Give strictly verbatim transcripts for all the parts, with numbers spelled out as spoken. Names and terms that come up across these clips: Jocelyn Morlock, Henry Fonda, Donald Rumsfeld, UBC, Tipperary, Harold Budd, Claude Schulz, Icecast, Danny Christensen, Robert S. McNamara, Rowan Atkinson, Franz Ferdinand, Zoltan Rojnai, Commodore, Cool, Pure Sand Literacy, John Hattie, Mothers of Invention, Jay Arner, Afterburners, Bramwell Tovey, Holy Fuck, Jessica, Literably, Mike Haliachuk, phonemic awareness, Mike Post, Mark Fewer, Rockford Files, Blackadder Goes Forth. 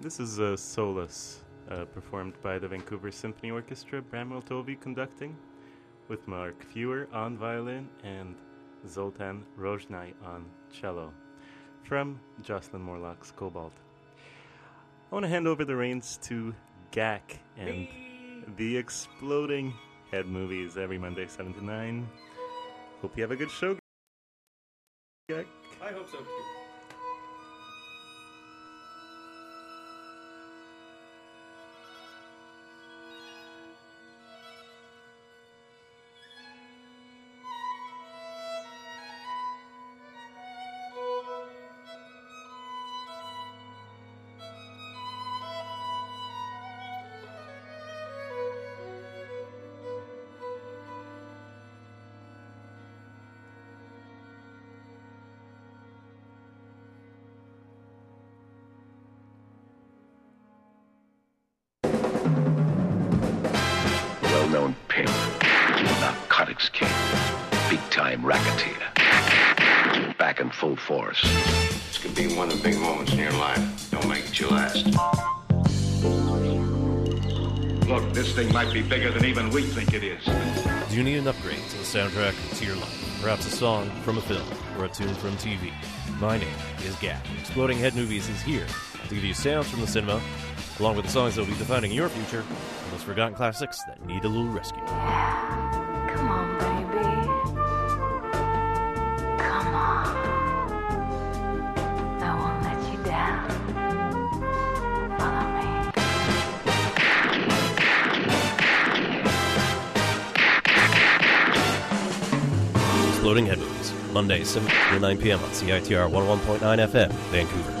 This is uh, Solus, uh, performed by the Vancouver Symphony Orchestra, Bramwell Tovey conducting, with Mark Fewer on violin and Zoltan Rojnai on cello, from Jocelyn Morlock's Cobalt. I want to hand over the reins to Gak and the Exploding Head Movies every Monday, seven to nine. Hope you have a good show, Gak. I hope so, too. Force. This could be one of the big moments in your life. Don't make it your last. Look, this thing might be bigger than even we think it is. Do you need an upgrade to the soundtrack to your life? Perhaps a song from a film or a tune from T V? My name is Gap. Exploding Head Movies is here to give you sounds from the cinema, along with the songs that will be defining your future, and those forgotten classics that need a little rescue. Come on, baby. Exploding Head Movies, Mondays, seven to nine p.m. on C I T R one oh one point nine F M, Vancouver.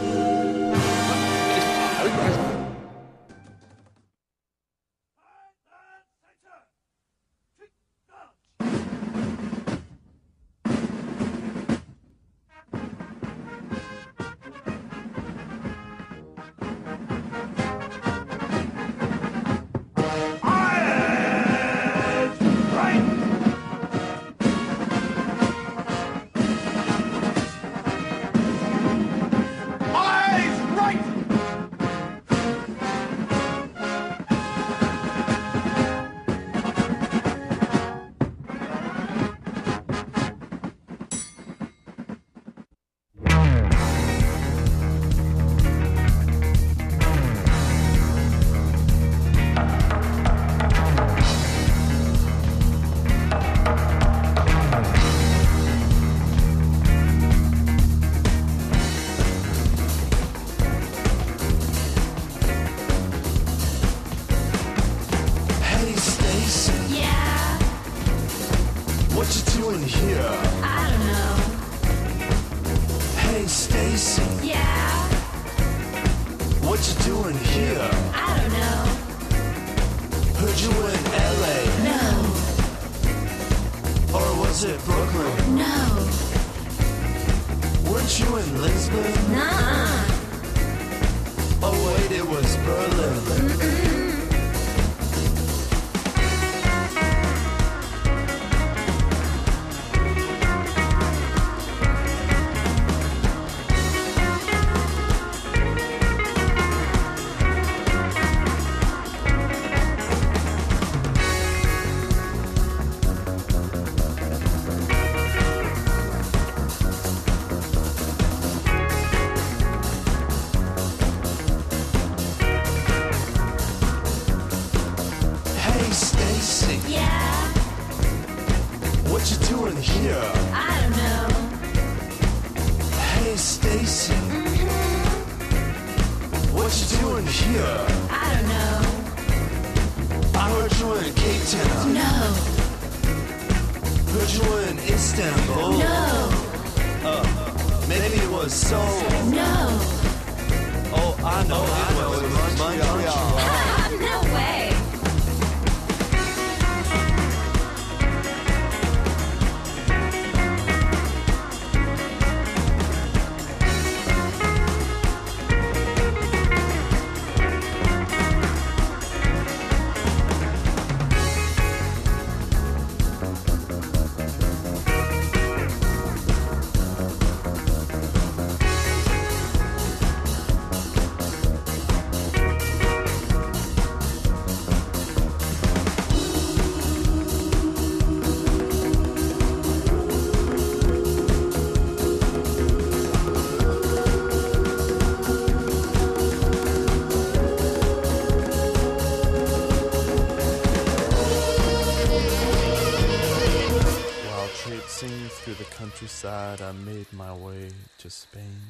way to Spain.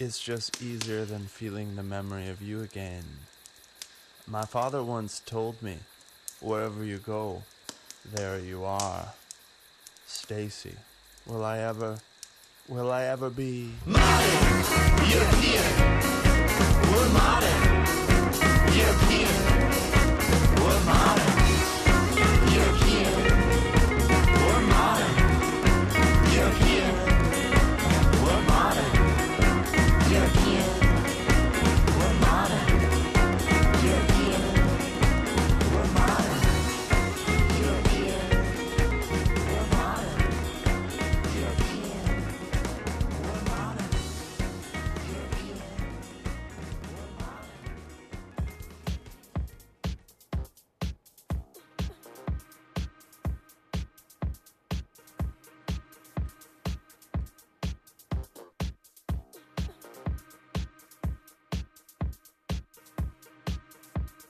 It's just easier than feeling the memory of you again. My father once told me, wherever you go, there you are. Stacy, will I ever, will I ever be modern European? We're modern European. We're modern European. We're modern European. We're modern European. We're modern European. We're modern European. We're modern European. We're modern European. We're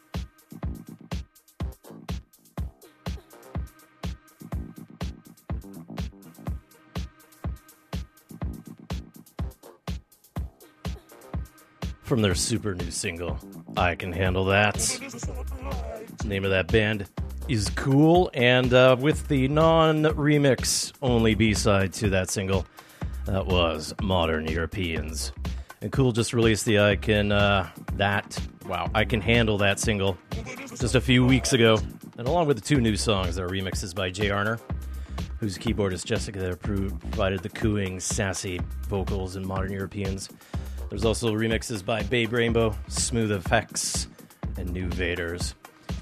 from their super new single, I Can Handle That. The name of that band is Cool, and uh, with the non-remix only B-side to that single, that was Modern Europeans. And Cool just released the I Can uh, That, wow, I Can Handle That single just a few weeks ago, and along with the two new songs that are remixes by Jay Arner, whose keyboardist Jessica there provided the cooing, sassy vocals in Modern Europeans. There's also remixes by Babe Rainbow, Smooth Effects, and New Vaders.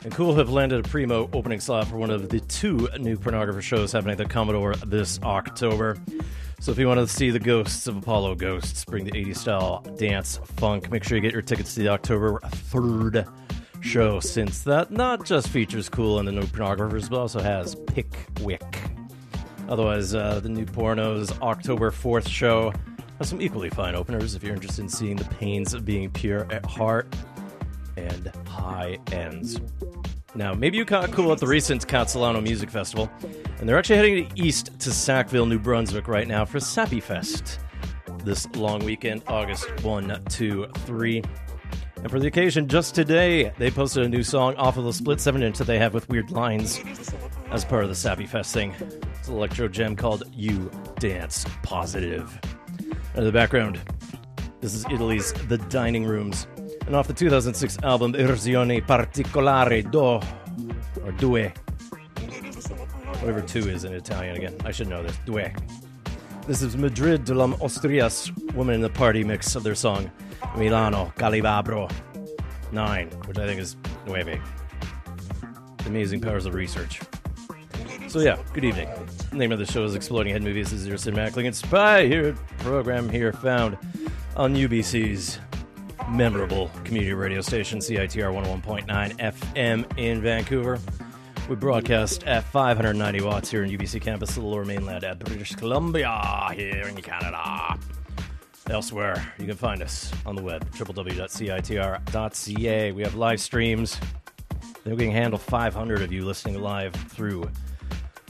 And Cool have landed a primo opening slot for one of the two New Pornographer shows happening at the Commodore this October. So if you want to see the ghosts of Apollo Ghosts bring the eighties style dance funk, make sure you get your tickets to the October third show, since that not just features Cool and the New Pornographers, but also has Pickwick. Otherwise, uh, the New Porno's October fourth show has some equally fine openers if you're interested in seeing the Pains of Being Pure at Heart and High Ends. Now, maybe you caught Cool at the recent Cotsolano Music Festival, and they're actually heading east to Sackville, New Brunswick right now for Sappy Fest this long weekend, August first, second, third. And for the occasion, just today, they posted a new song off of the split seven-inch that they have with Weird Lines as part of the Sappy Fest thing. It's an electro gem called You Dance Positive. In the background, this is Italy's The Dining Rooms, and off the two thousand six album Erosione Particolare Do, or Due, whatever two is in Italian again, I should know this, Due. This is Madrid de l'Ostria's Women in the Party mix of their song Milano Calibabro nine, which I think is nueve. Amazing powers of research. So yeah, good evening. The name of the show is Exploding Head Movies. This is your cinematically inspired program here found on U B C's memorable community radio station, C I T R one oh one point nine F M in Vancouver. We broadcast at five hundred ninety watts here in U B C campus, the Lower Mainland at British Columbia, here in Canada. Elsewhere, you can find us on the web, w w w dot c i t r dot c a. We have live streams. We can handle five hundred of you listening live through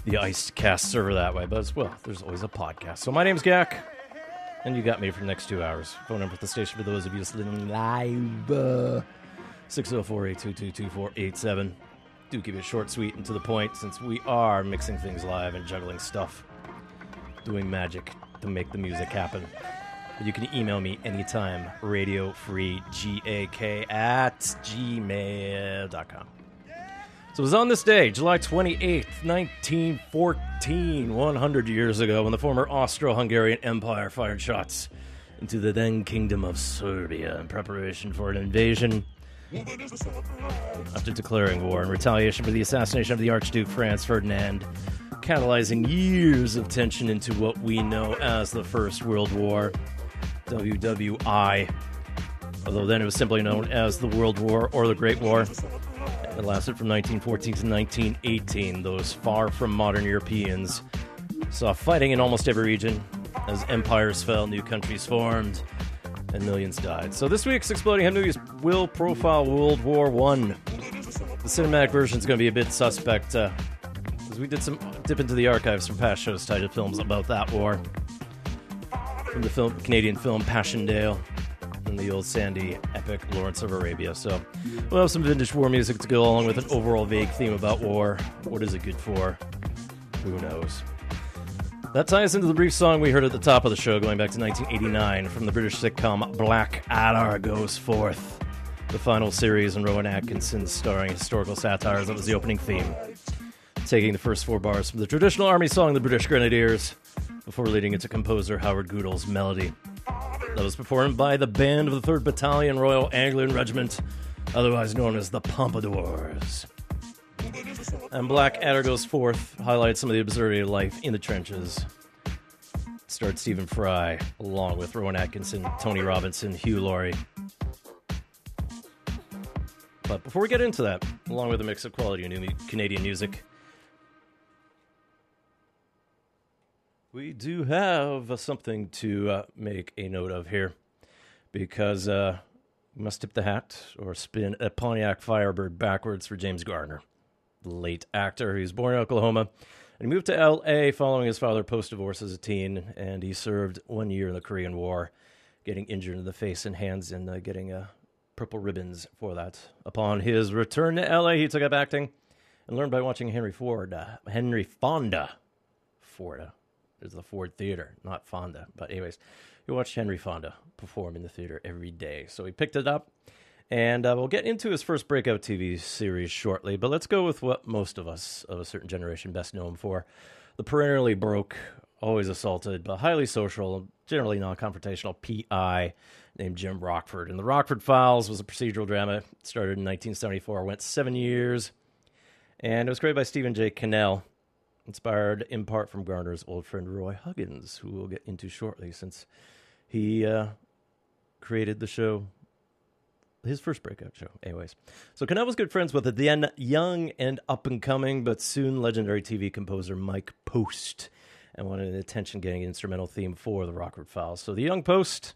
the Icecast server that way, but as well, there's always a podcast. So my name's Gak, and you got me for the next two hours. Phone number at the station for those of you listening live, uh, six oh four, eight two two, two four eight seven. Do keep it short, sweet, and to the point, since we are mixing things live and juggling stuff, doing magic to make the music happen. But you can email me anytime, radio free gak at gmail dot com. So it was on this day, July twenty-eighth, nineteen fourteen, one hundred years ago, when the former Austro-Hungarian Empire fired shots into the then Kingdom of Serbia in preparation for an invasion. After declaring war in retaliation for the assassination of the Archduke Franz Ferdinand, catalyzing years of tension into what we know as the First World War, W W I, although then it was simply known as the World War or the Great War. It lasted from nineteen fourteen to nineteen eighteen. Those far from modern Europeans saw fighting in almost every region as empires fell, new countries formed, and millions died. So this week's Exploding Head Movies will profile World War One. The cinematic version is going to be a bit suspect, uh, because we did some dip into the archives from past shows titled films about that war. from the film Canadian film Passchendaele and the old Sandy epic Lawrence of Arabia. So we'll have some vintage war music to go along with an overall vague theme about war. What is it good for? Who knows? That ties into the brief song we heard at the top of the show, going back to nineteen eighty-nine, from the British sitcom Blackadder Goes Forth, the final series in Rowan Atkinson's starring historical satires. That was the opening theme, taking the first four bars from the traditional army song, The British Grenadiers, before leading into composer Howard Goodel's melody. That was performed by the band of the third Battalion Royal Anglian Regiment, otherwise known as the Pompadours. And Blackadder Goes Forth highlights some of the absurdity of life in the trenches. It starred Stephen Fry, along with Rowan Atkinson, Tony Robinson, Hugh Laurie. But before we get into that, along with a mix of quality and new Canadian music, we do have something to uh, make a note of here, because uh, we must tip the hat or spin a Pontiac Firebird backwards for James Garner, the late actor. He was born in Oklahoma, and he moved to L A following his father post-divorce as a teen, and he served one year in the Korean War, getting injured in the face and hands and uh, getting uh, purple ribbons for that. Upon his return to L A, he took up acting and learned by watching Henry Ford, uh, Henry Fonda, Forda. There's the Ford Theater, not Fonda. But anyways, he watched Henry Fonda perform in the theater every day. So he picked it up. And uh, we'll get into his first breakout T V series shortly, but let's go with what most of us of a certain generation best know him for. The perennially broke, always assaulted, but highly social, generally non-confrontational P I named Jim Rockford. And The Rockford Files was a procedural drama. It started in nineteen seventy-four, went seven years, and it was created by Stephen J. Cannell, inspired in part from Garner's old friend Roy Huggins, who we'll get into shortly, since he uh, created the show, his first breakout show. Anyways, so Cannell was good friends with the then young and up-and-coming, but soon legendary T V composer Mike Post, and wanted an attention-getting instrumental theme for The Rockford Files. So the young Post,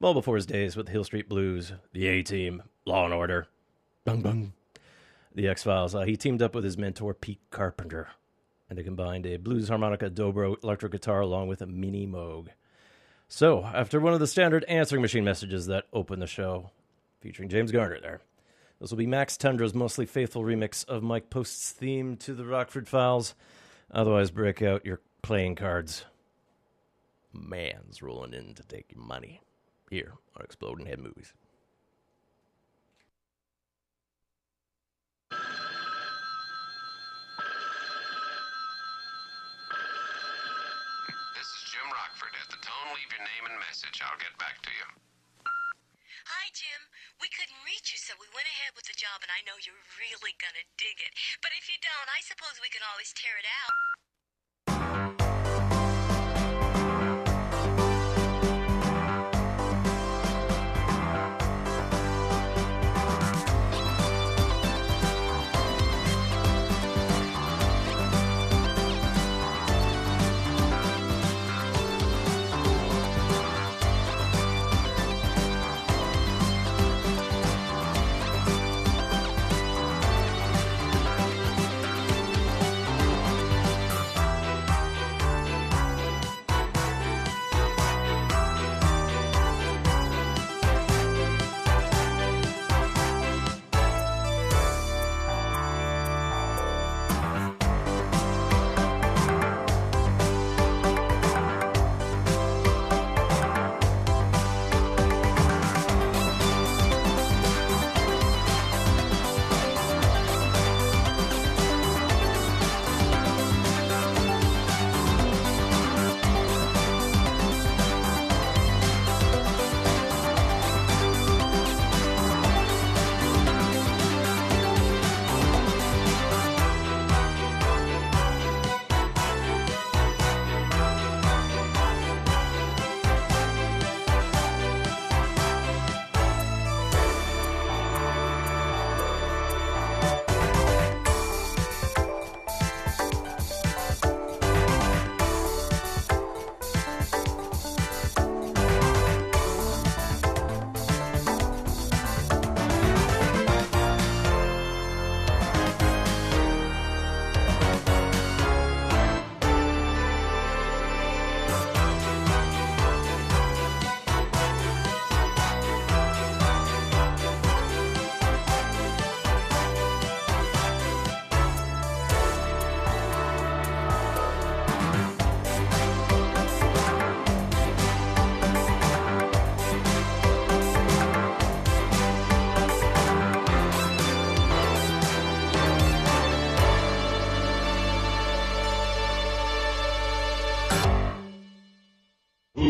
well before his days with Hill Street Blues, The A-Team, Law and Order, Bung Bung, The X-Files, uh, he teamed up with his mentor Pete Carpenter, and they combined a blues harmonica, dobro, electric guitar, along with a mini Moog. So, after one of the standard answering machine messages that opened the show, featuring James Garner there, this will be Max Tundra's mostly faithful remix of Mike Post's theme to The Rockford Files. Otherwise, break out your playing cards. Man's rolling in to take your money. Here on Exploding Head Movies. I'll get back to you. Hi, Jim. We couldn't reach you, so we went ahead with the job, and I know you're really gonna dig it. But if you don't, I suppose we can always tear it out.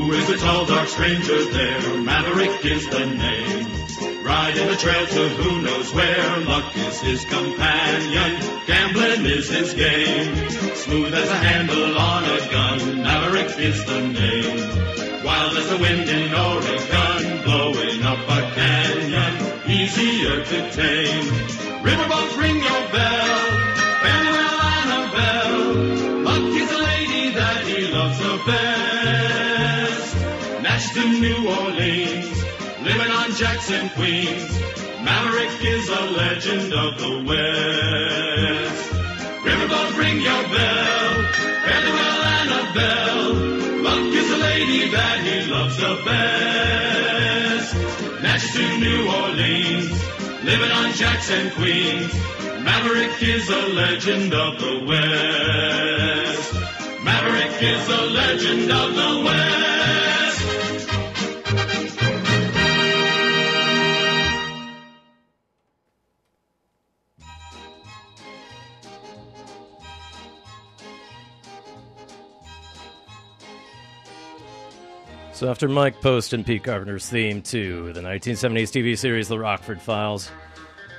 Who is the tall, dark stranger there? Maverick is the name. Riding the trail to who knows where. Luck is his companion. Gambling is his game. Smooth as a handle on a gun. Maverick is the name. Wild as the wind in Oregon. Blowing up a canyon. Easier to tame. Riverboats ring your bell. Farewell, Annabelle. Luck is a lady that he loves the best. To New Orleans, living on Jackson, Queens. Maverick is a legend of the West. Riverboat, ring your bell. Farewell, Annabelle. Luck is a lady that he loves the best. Natchez to New Orleans, living on Jackson, Queens. Maverick is a legend of the West. Maverick is a legend of the West. So after Mike Post and Pete Carpenter's theme to the nineteen seventies T V series The Rockford Files,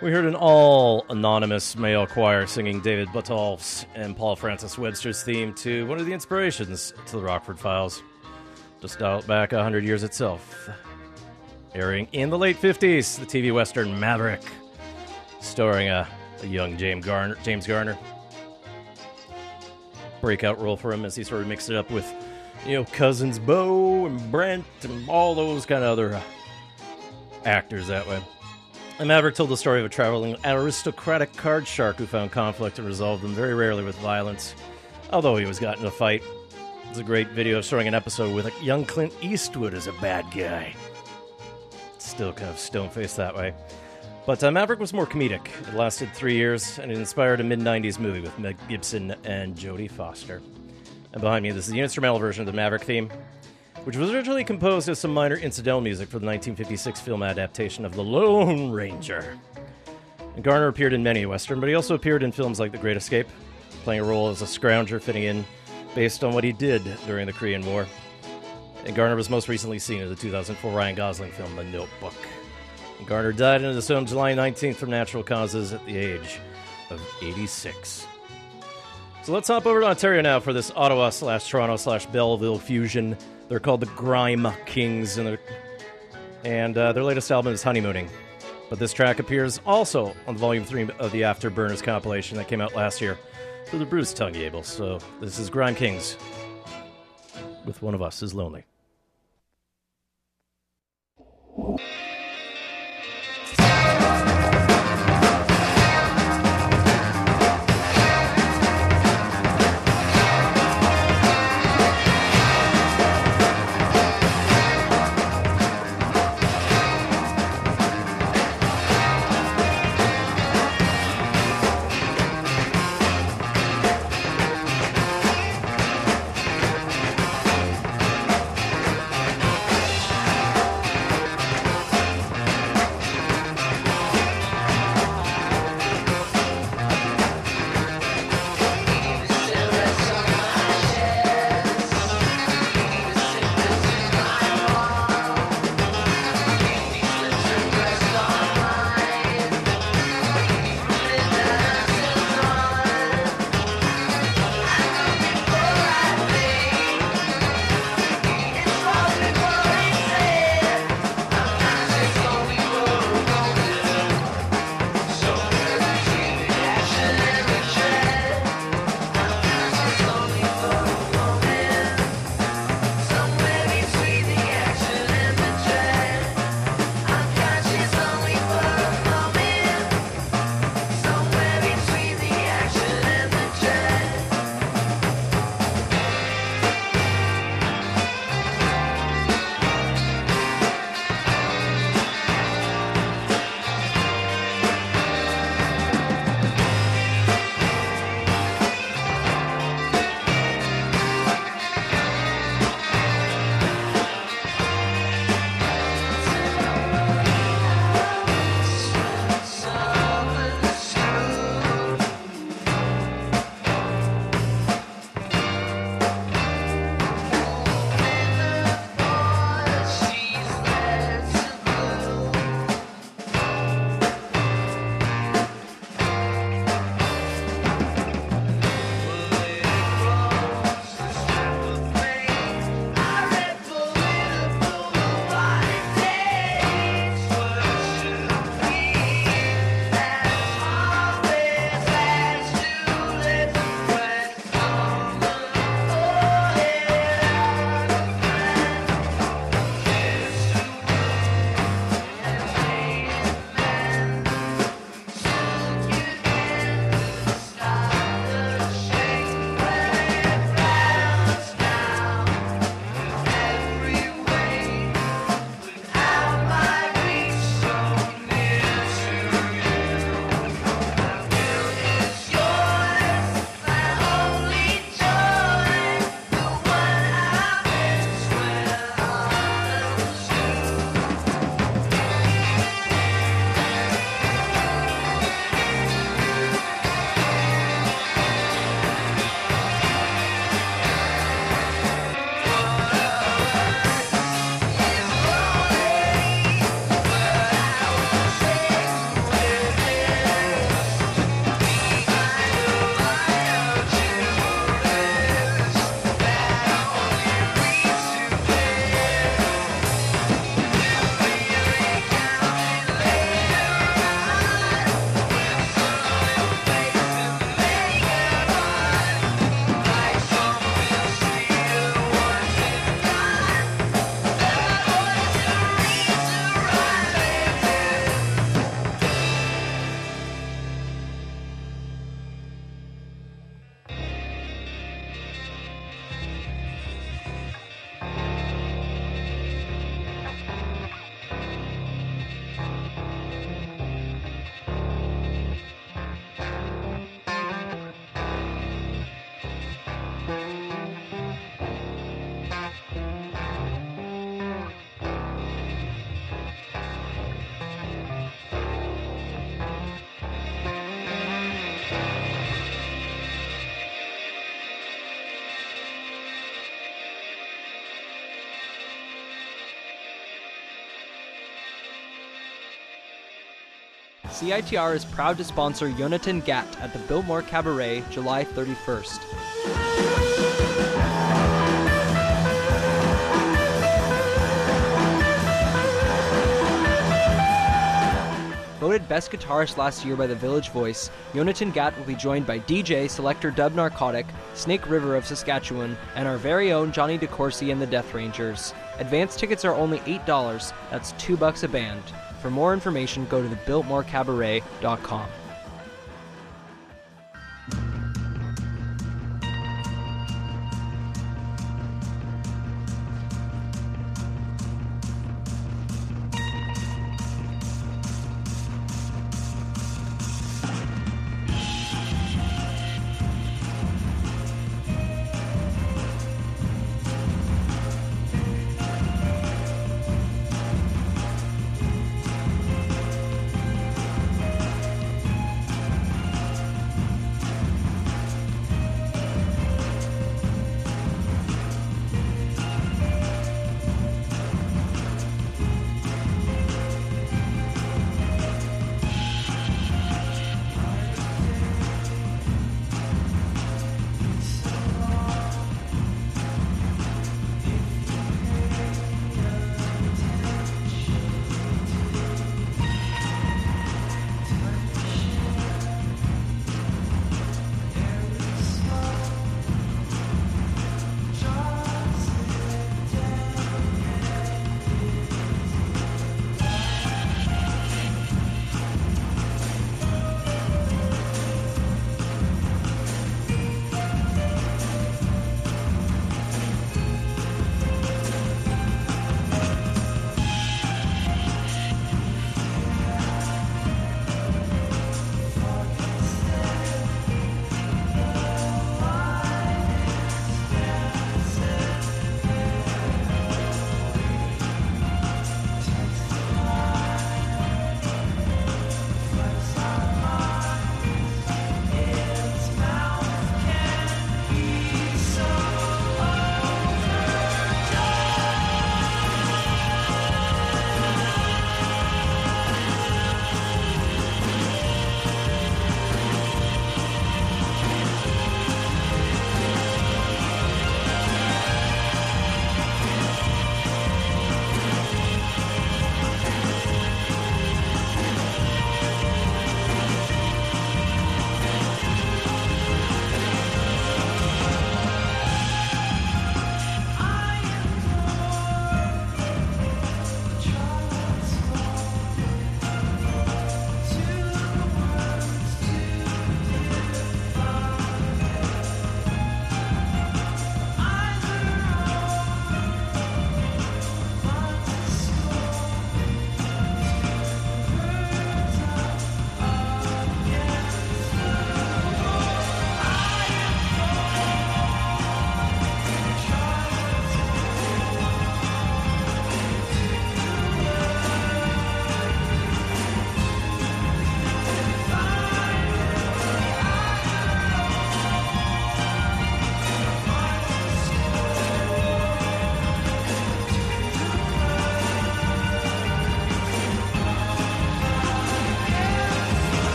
we heard an all-anonymous male choir singing David Butolph's and Paul Francis Webster's theme to one of the inspirations to The Rockford Files, just out back one hundred years itself. Airing in the late fifties, the T V western Maverick, starring a, a young James Garner, James Garner. Breakout role for him as he sort of mixed it up with, you know, Cousins Bo and Brent and all those kind of other uh, actors that way. And Maverick told the story of a traveling aristocratic card shark who found conflict and resolved them very rarely with violence, although he was got in a fight. It's a great video showing an episode with a young Clint Eastwood as a bad guy. Still kind of stone-faced that way. But uh, Maverick was more comedic. It lasted three years, and it inspired a mid-nineties movie with Mel Gibson and Jodie Foster. And behind me, this is the instrumental version of the Maverick theme, which was originally composed as some minor incidental music for the nineteen fifty-six film adaptation of The Lone Ranger. And Garner appeared in many Western, but he also appeared in films like The Great Escape, playing a role as a scrounger fitting in based on what he did during the Korean War. And Garner was most recently seen in the two thousand four Ryan Gosling film The Notebook. And Garner died in his own July nineteenth from natural causes at the age of eighty-six. So let's hop over to Ontario now for this Ottawa slash Toronto slash Belleville fusion. They're called the Grime Kings, and, and uh, their latest album is Honeymooning. But this track appears also on Volume three of the Afterburners compilation that came out last year through the Bruce Tongue label. So this is Grime Kings with One of Us is Lonely. C I T R is proud to sponsor Yonatan Gat at the Biltmore Cabaret, July thirty-first. Voted Best Guitarist last year by The Village Voice, Yonatan Gat will be joined by D J, Selector Dub Narcotic, Snake River of Saskatchewan, and our very own Johnny DeCourcy and the Death Rangers. Advance tickets are only eight dollars, that's two bucks a band. For more information, go to the biltmore cabaret dot com.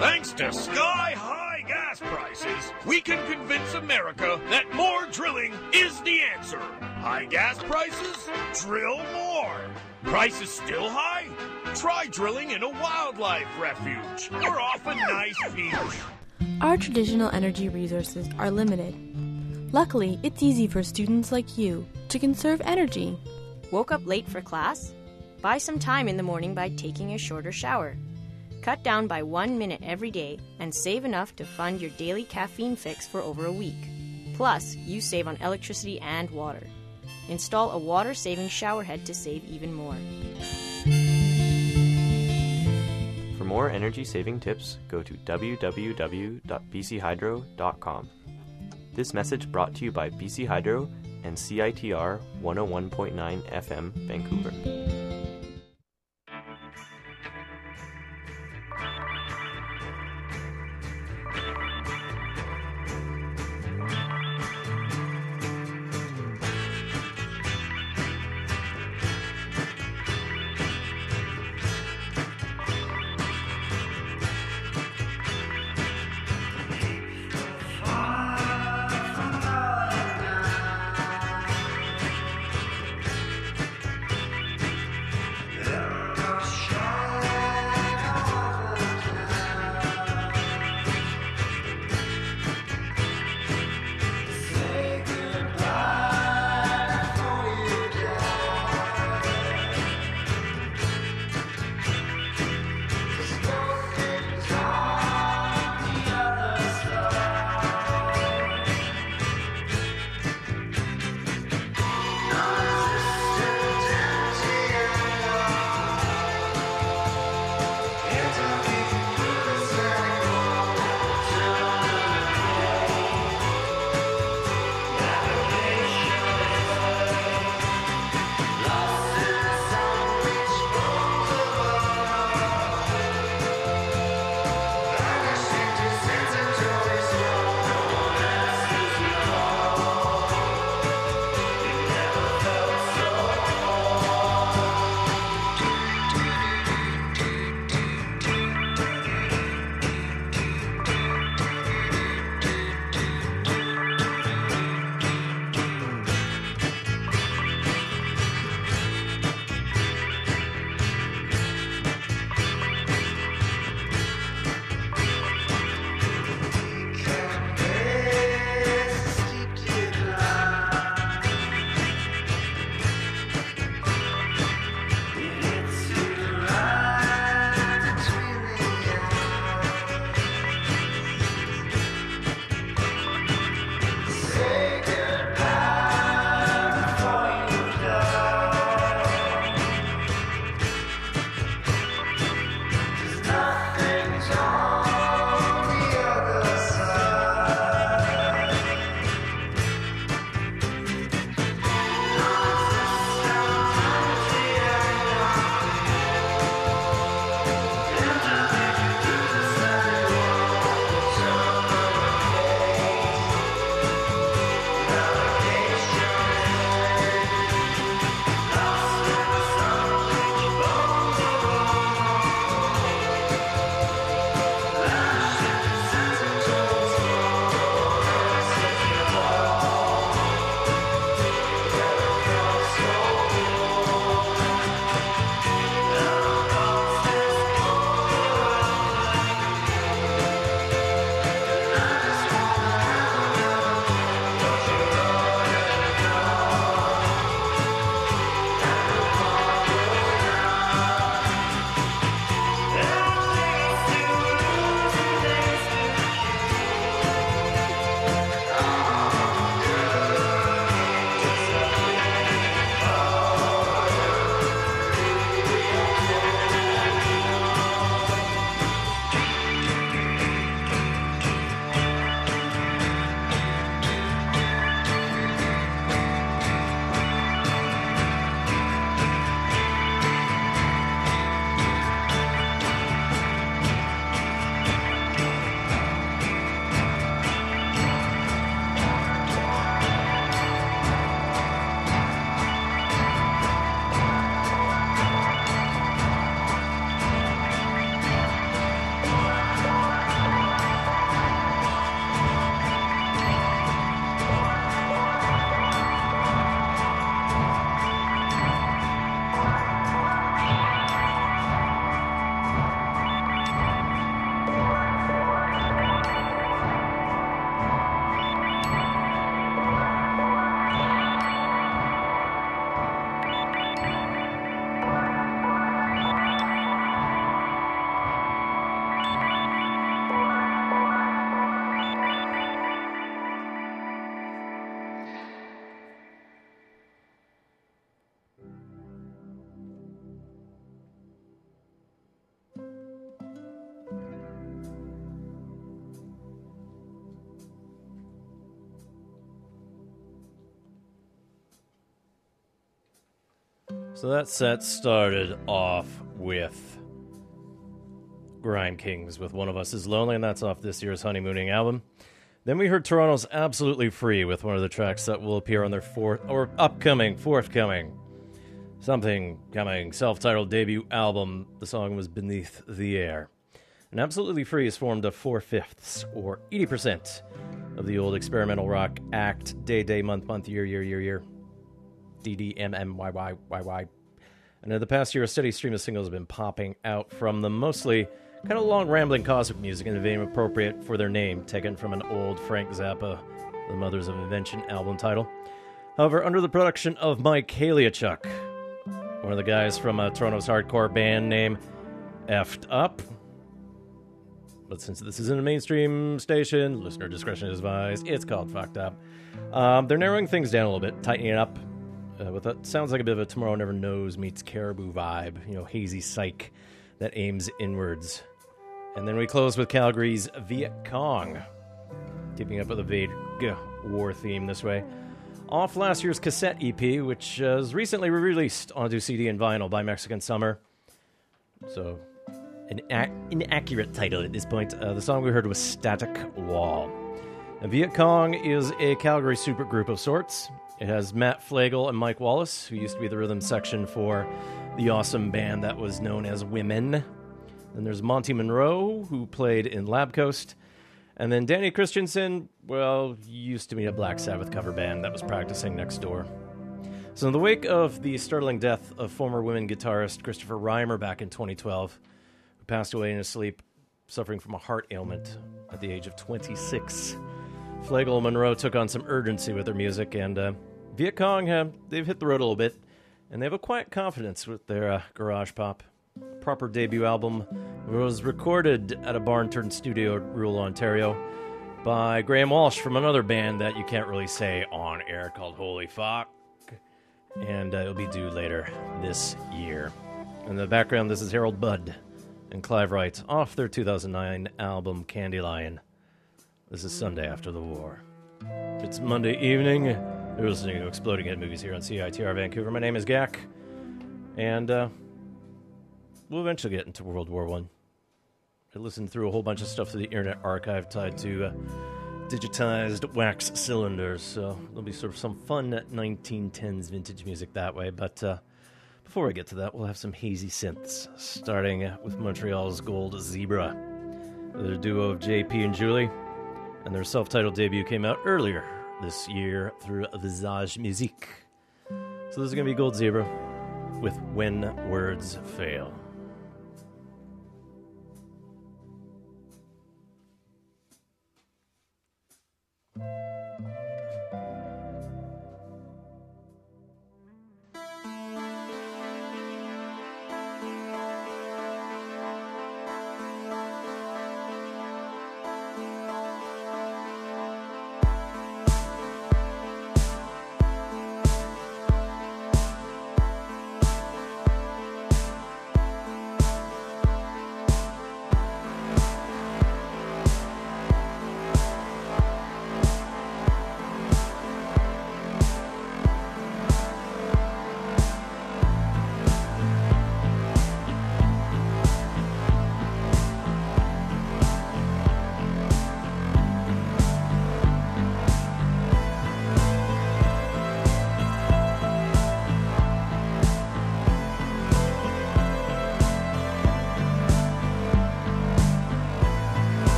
Thanks to sky-high gas prices, we can convince America that more drilling is the answer. High gas prices? Drill more. Prices still high? Try drilling in a wildlife refuge. We're off a nice beach. Our traditional energy resources are limited. Luckily, it's easy for students like you to conserve energy. Woke up late for class? Buy some time in the morning by taking a shorter shower. Cut down by one minute every day and save enough to fund your daily caffeine fix for over a week. Plus, you save on electricity and water. Install a water-saving shower head to save even more. For more energy-saving tips, go to w w w dot b c hydro dot com. This message brought to you by B C Hydro and C I T R one oh one point nine F M, Vancouver. So that set started off with Grime Kings with One of Us is Lonely, and that's off this year's Honeymooning album. Then we heard Toronto's Absolutely Free with one of the tracks that will appear on their fourth or upcoming, forthcoming, something coming self-titled debut album. The song was Beneath the Air. And Absolutely Free is formed of four-fifths, or eighty percent, of the old experimental rock act, day, day, month, month, year, year, year, year, D D M M Y Y Y Y. And in the past year, a steady stream of singles have been popping out from them, mostly kind of long, rambling cosmic music in the vein appropriate for their name, taken from an old Frank Zappa, The Mothers of Invention album title. However, under the production of Mike Haliachuk, one of the guys from uh, Toronto's hardcore band name F'd Up. But since this isn't a mainstream station, listener discretion is advised. It's called Fucked Up. Um, they're narrowing things down a little bit, tightening it up. Uh, with a, sounds like a bit of a Tomorrow Never Knows meets Caribou vibe, you know, hazy psych that aims inwards. And then we close with Calgary's Viet Cong, keeping up with the Viet War theme this way. Off last year's cassette E P, which uh, was recently re-released onto C D and vinyl by Mexican Summer. So, an a- inaccurate title at this point. Uh, the song we heard was Static Wall. And Viet Cong is a Calgary supergroup of sorts. It has Matt Flagel and Mike Wallace, who used to be the rhythm section for the awesome band that was known as Women. Then there's Monty Monroe, who played in Lab Coast. And then Danny Christensen, well, used to be a Black Sabbath cover band that was practicing next door. So in the wake of the startling death of former Women guitarist Christopher Reimer back in twenty twelve, who passed away in his sleep, suffering from a heart ailment at the age of twenty-six, Flagel and Monroe took on some urgency with their music, and uh, Viet Cong, uh, they've hit the road a little bit, and they have a quiet confidence with their uh, garage pop. Proper debut album was recorded at a barn-turned-studio in rural Ontario by Graham Walsh from another band that you can't really say on air called Holy Fuck, and uh, it'll be due later this year. In the background, this is Harold Budd and Clive Wright off their two thousand nine album Candy Lion. This is Sunday After the War. It's Monday evening. You're listening to Exploding Head Movies here on C I T R Vancouver. My name is Gak, and uh, we'll eventually get into World War One. I listened through a whole bunch of stuff through the Internet Archive tied to uh, digitized wax cylinders, so there'll be sort of some fun nineteen tens vintage music that way. But uh, before we get to that, we'll have some hazy synths, starting with Montreal's Gold Zebra, the duo of J P and Julie, and their self-titled debut came out earlier this year through Visage Musique. So this is going to be Gold Zebra with When Words Fail.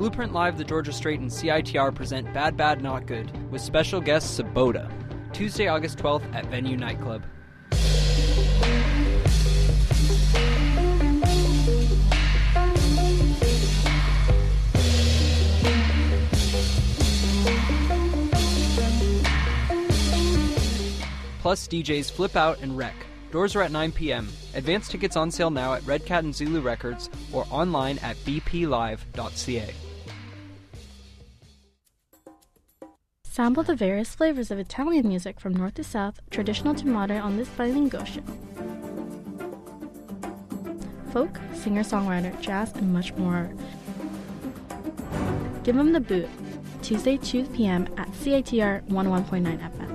Blueprint Live, The Georgia Strait, and C I T R present Bad Bad Not Good with special guest Sabota, Tuesday, August twelfth at Venue Nightclub. Plus D Js Flip Out and Wreck. Doors are at nine p.m. Advance tickets on sale now at Red Cat and Zulu Records or online at b p live dot c a. Sample the various flavors of Italian music from north to south, traditional to modern on this bilingual show. Folk, singer-songwriter, jazz, and much more. Give them the boot. Tuesday, two p.m. at C I T R one oh one point nine F M.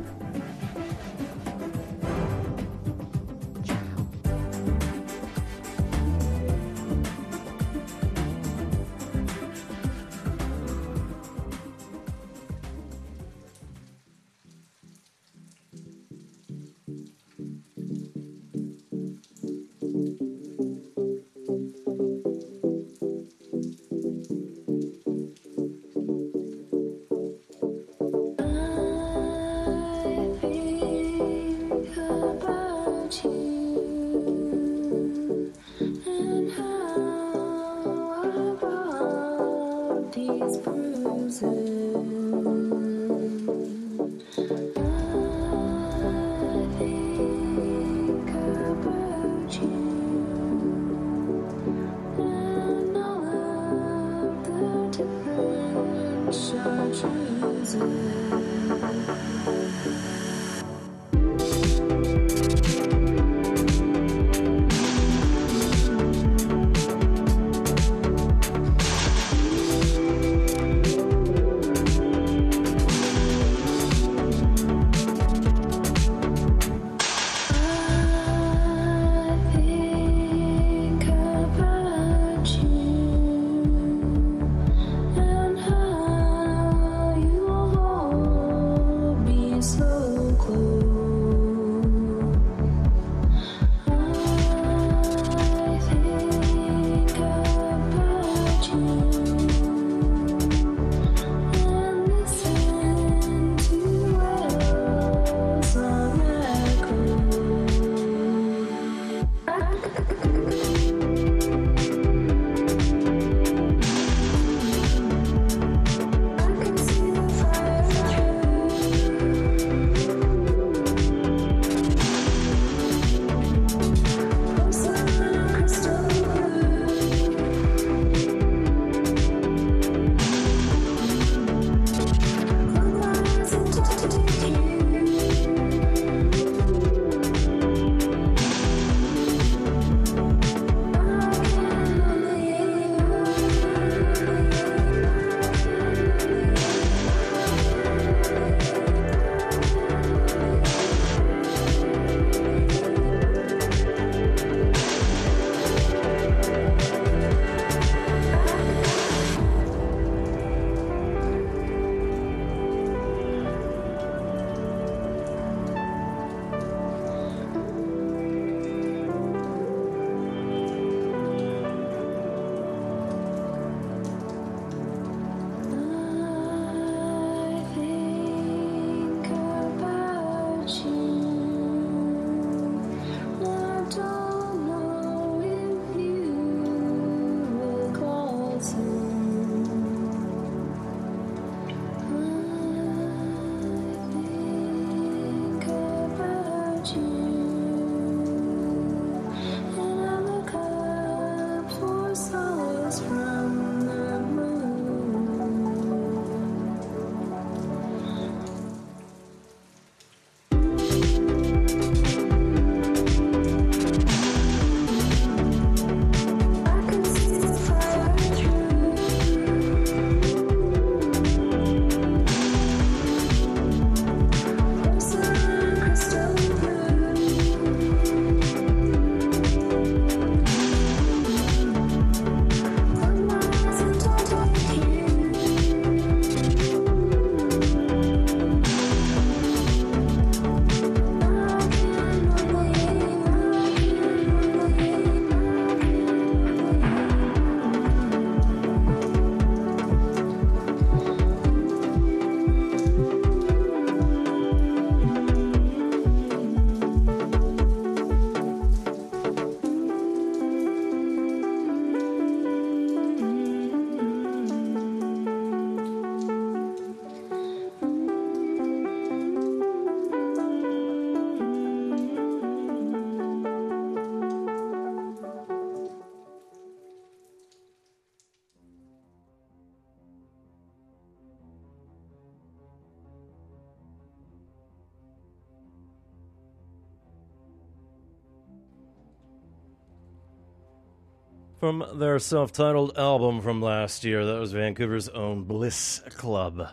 from their self-titled album from last year. That was Vancouver's own Bliss Club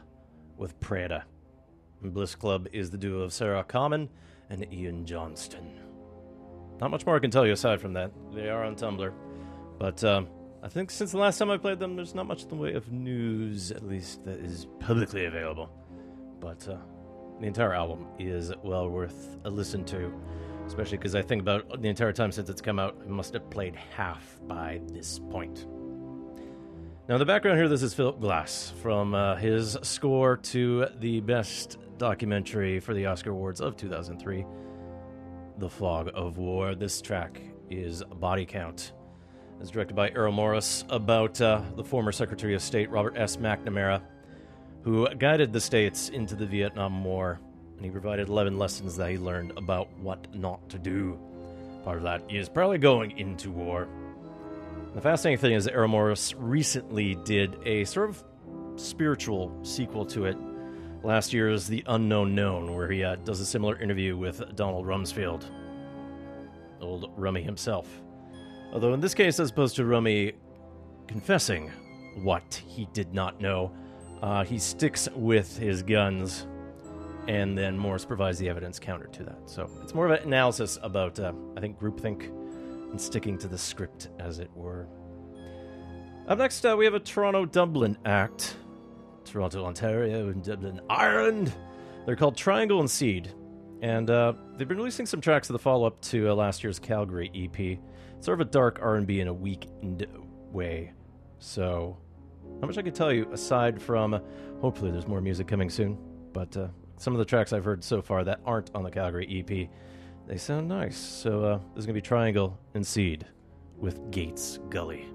with Prada. And Bliss Club is the duo of Sarah Common and Ian Johnston. Not much more I can tell you aside from that. They are on Tumblr. But um, I think since the last time I played them, there's not much in the way of news, at least that is publicly available. But uh, the entire album is well worth a listen to, especially because I think about the entire time since it's come out, I must have played half by this point. Now, in the background here, this is Philip Glass from uh, his score to the best documentary for the Oscar Awards of two thousand three, The Fog of War. This track is Body Count. It's directed by Errol Morris about uh, the former Secretary of State, Robert S. McNamara, who guided the states into the Vietnam War, and he provided eleven lessons that he learned about what not to do. Part of that is probably going into war. The fascinating thing is that Errol Morris recently did a sort of spiritual sequel to it. Last year's The Unknown Known, where he uh, does a similar interview with Donald Rumsfeld. Old Rummy himself. Although in this case, as opposed to Rummy confessing what he did not know, Uh, he sticks with his guns, and then Morris provides the evidence counter to that. So it's more of an analysis about, uh, I think, groupthink and sticking to the script, as it were. Up next, uh, we have a Toronto-Dublin act. Toronto, Ontario, and Dublin, Ireland. They're called Triangle and Seed, and uh, they've been releasing some tracks of the follow-up to uh, last year's Calgary E P. It's sort of a dark R and B in a weekend way, so not much I could tell you aside from, uh, hopefully there's more music coming soon, but uh, some of the tracks I've heard so far that aren't on the Calgary E P, they sound nice. So uh, there's going to be Triangle and Seed with Gates Gully.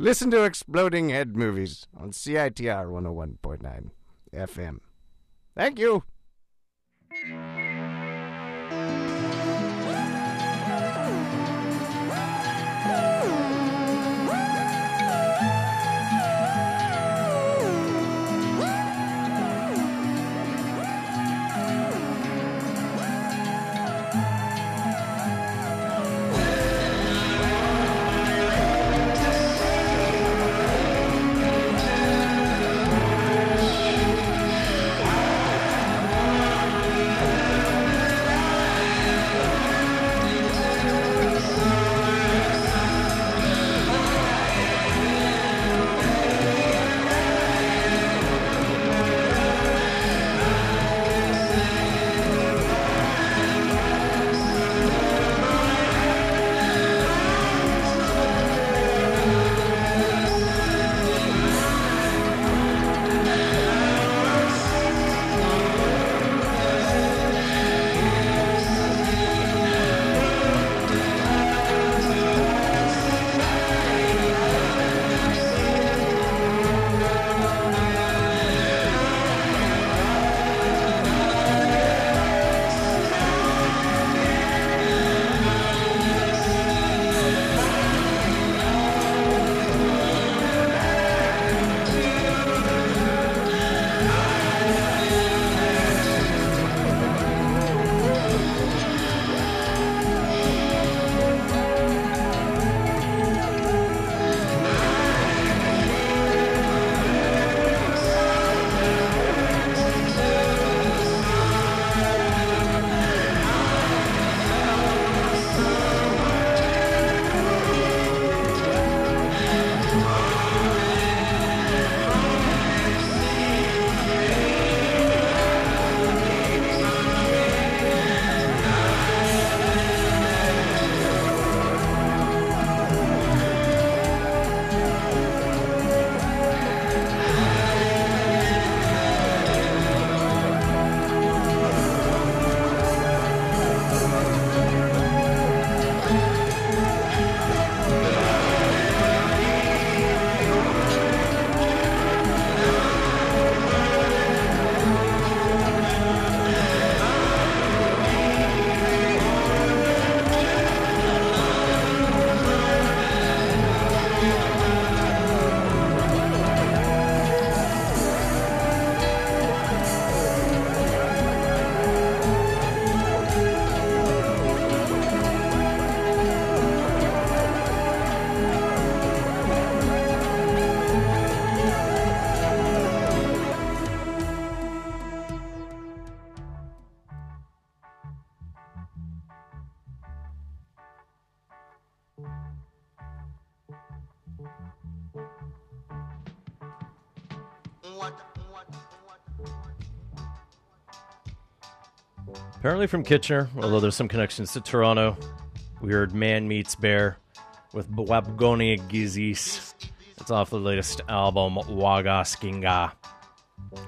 Listen to Exploding Head Movies on C I T R one oh one point nine F M. Thank you. Apparently from Kitchener, although there's some connections to Toronto. We heard Man Meets Bear with Bwabgonia Gizis. It's off the latest album, Wagaskinga,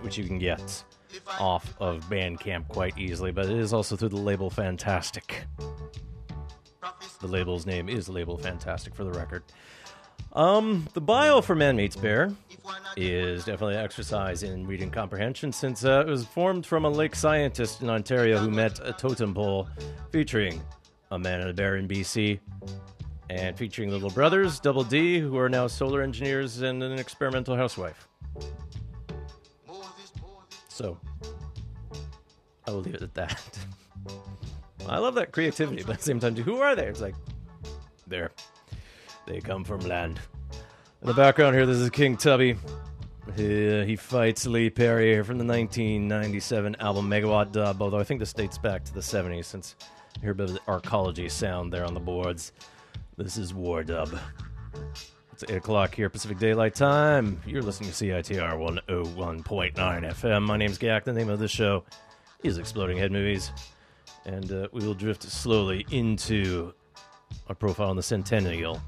which you can get off of Bandcamp quite easily, but it is also through the label Fantastic. The label's name is Label Fantastic, for the record. Um, the bio for Man Meets Bear is definitely an exercise in reading comprehension, since uh, it was formed from a lake scientist in Ontario who met a totem pole featuring a man and a bear in B C and featuring little brothers, Double D, who are now solar engineers and an experimental housewife. So, I will leave it at that. I love that creativity, but at the same time, who are they? It's like, they're... They come from land. In the background here, this is King Tubby. He, he fights Lee Perry from the nineteen ninety-seven album Megawatt Dub, although I think this dates back to the seventies, since I hear a bit of the arcology sound there on the boards. This is War Dub. It's eight o'clock here, Pacific Daylight Time. You're listening to C I T R one oh one point nine F M. My name's Gak. The name of this show is Exploding Head Movies. And uh, we will drift slowly into our profile on the centennial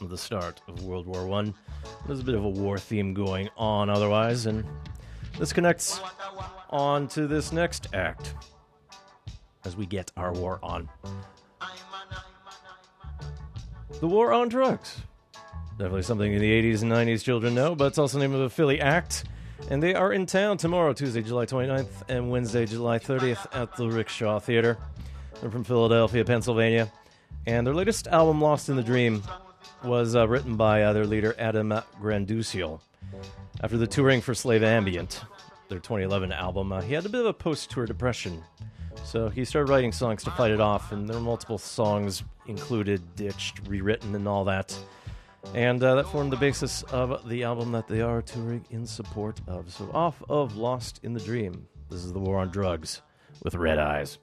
of the start of World War One. There's a bit of a war theme going on otherwise, and this connects on to this next act as we get our war on. The war on drugs. Definitely something in the eighties and nineties children know, but it's also the name of a Philly act. And they are in town tomorrow, Tuesday, July twenty-ninth, and Wednesday, July thirtieth at the Rickshaw Theater. They're from Philadelphia, Pennsylvania. And their latest album, Lost in the Dream, was uh, written by uh, their leader, Adam Granduciel. After the touring for Slave Ambient, their twenty eleven album, uh, he had a bit of a post-tour depression. So he started writing songs to fight it off, and there were multiple songs included, ditched, rewritten, and all that. And uh, that formed the basis of the album that they are touring in support of. So off of Lost in the Dream, this is The War on Drugs with Red Eyes.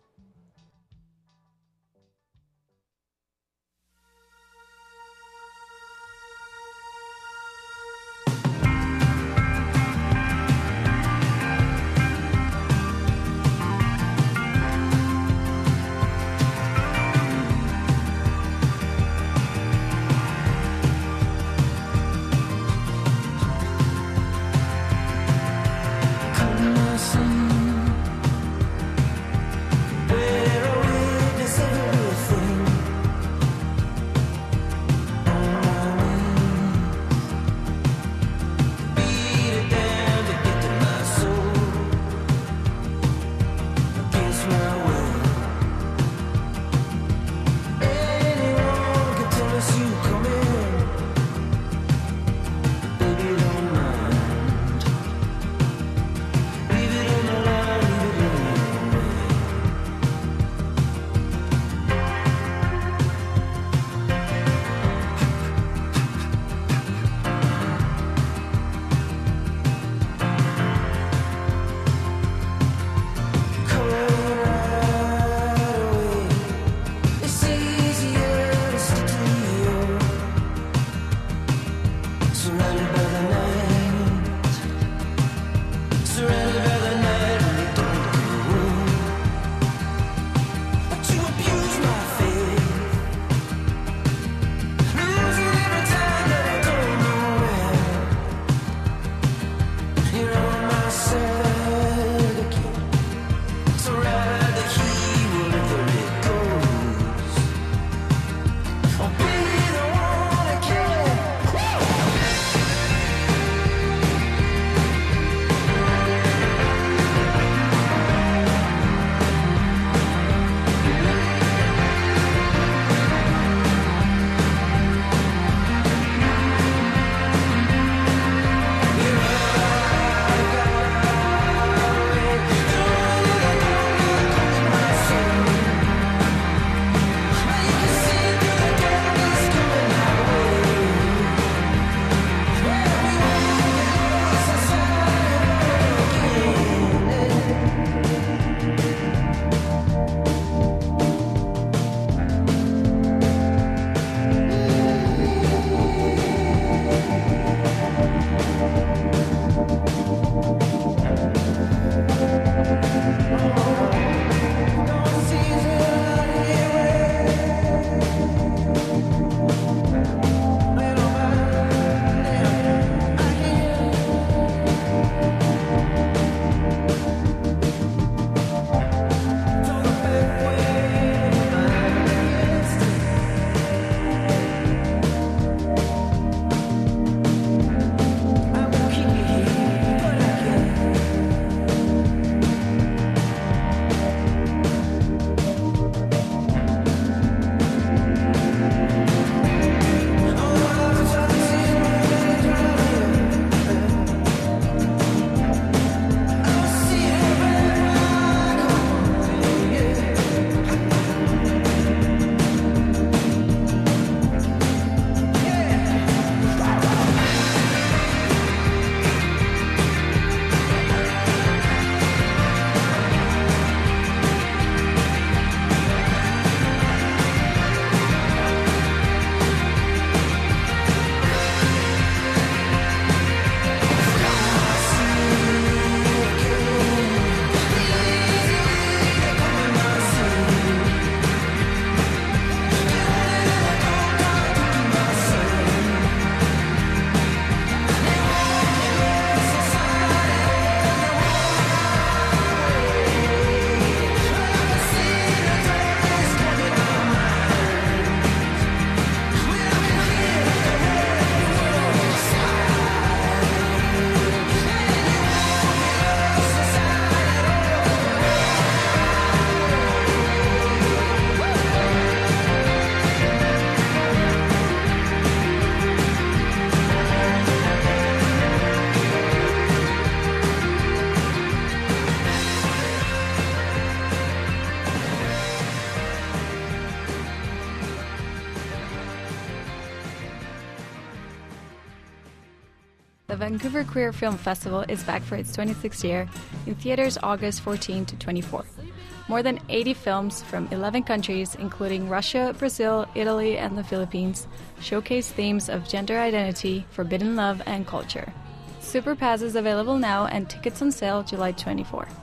The Vancouver Queer Film Festival is back for its twenty-sixth year in theaters August fourteenth to twenty-fourth. More than eighty films from eleven countries, including Russia, Brazil, Italy, and the Philippines, showcase themes of gender identity, forbidden love, and culture. Super Pass is available now and tickets on sale July twenty-fourth.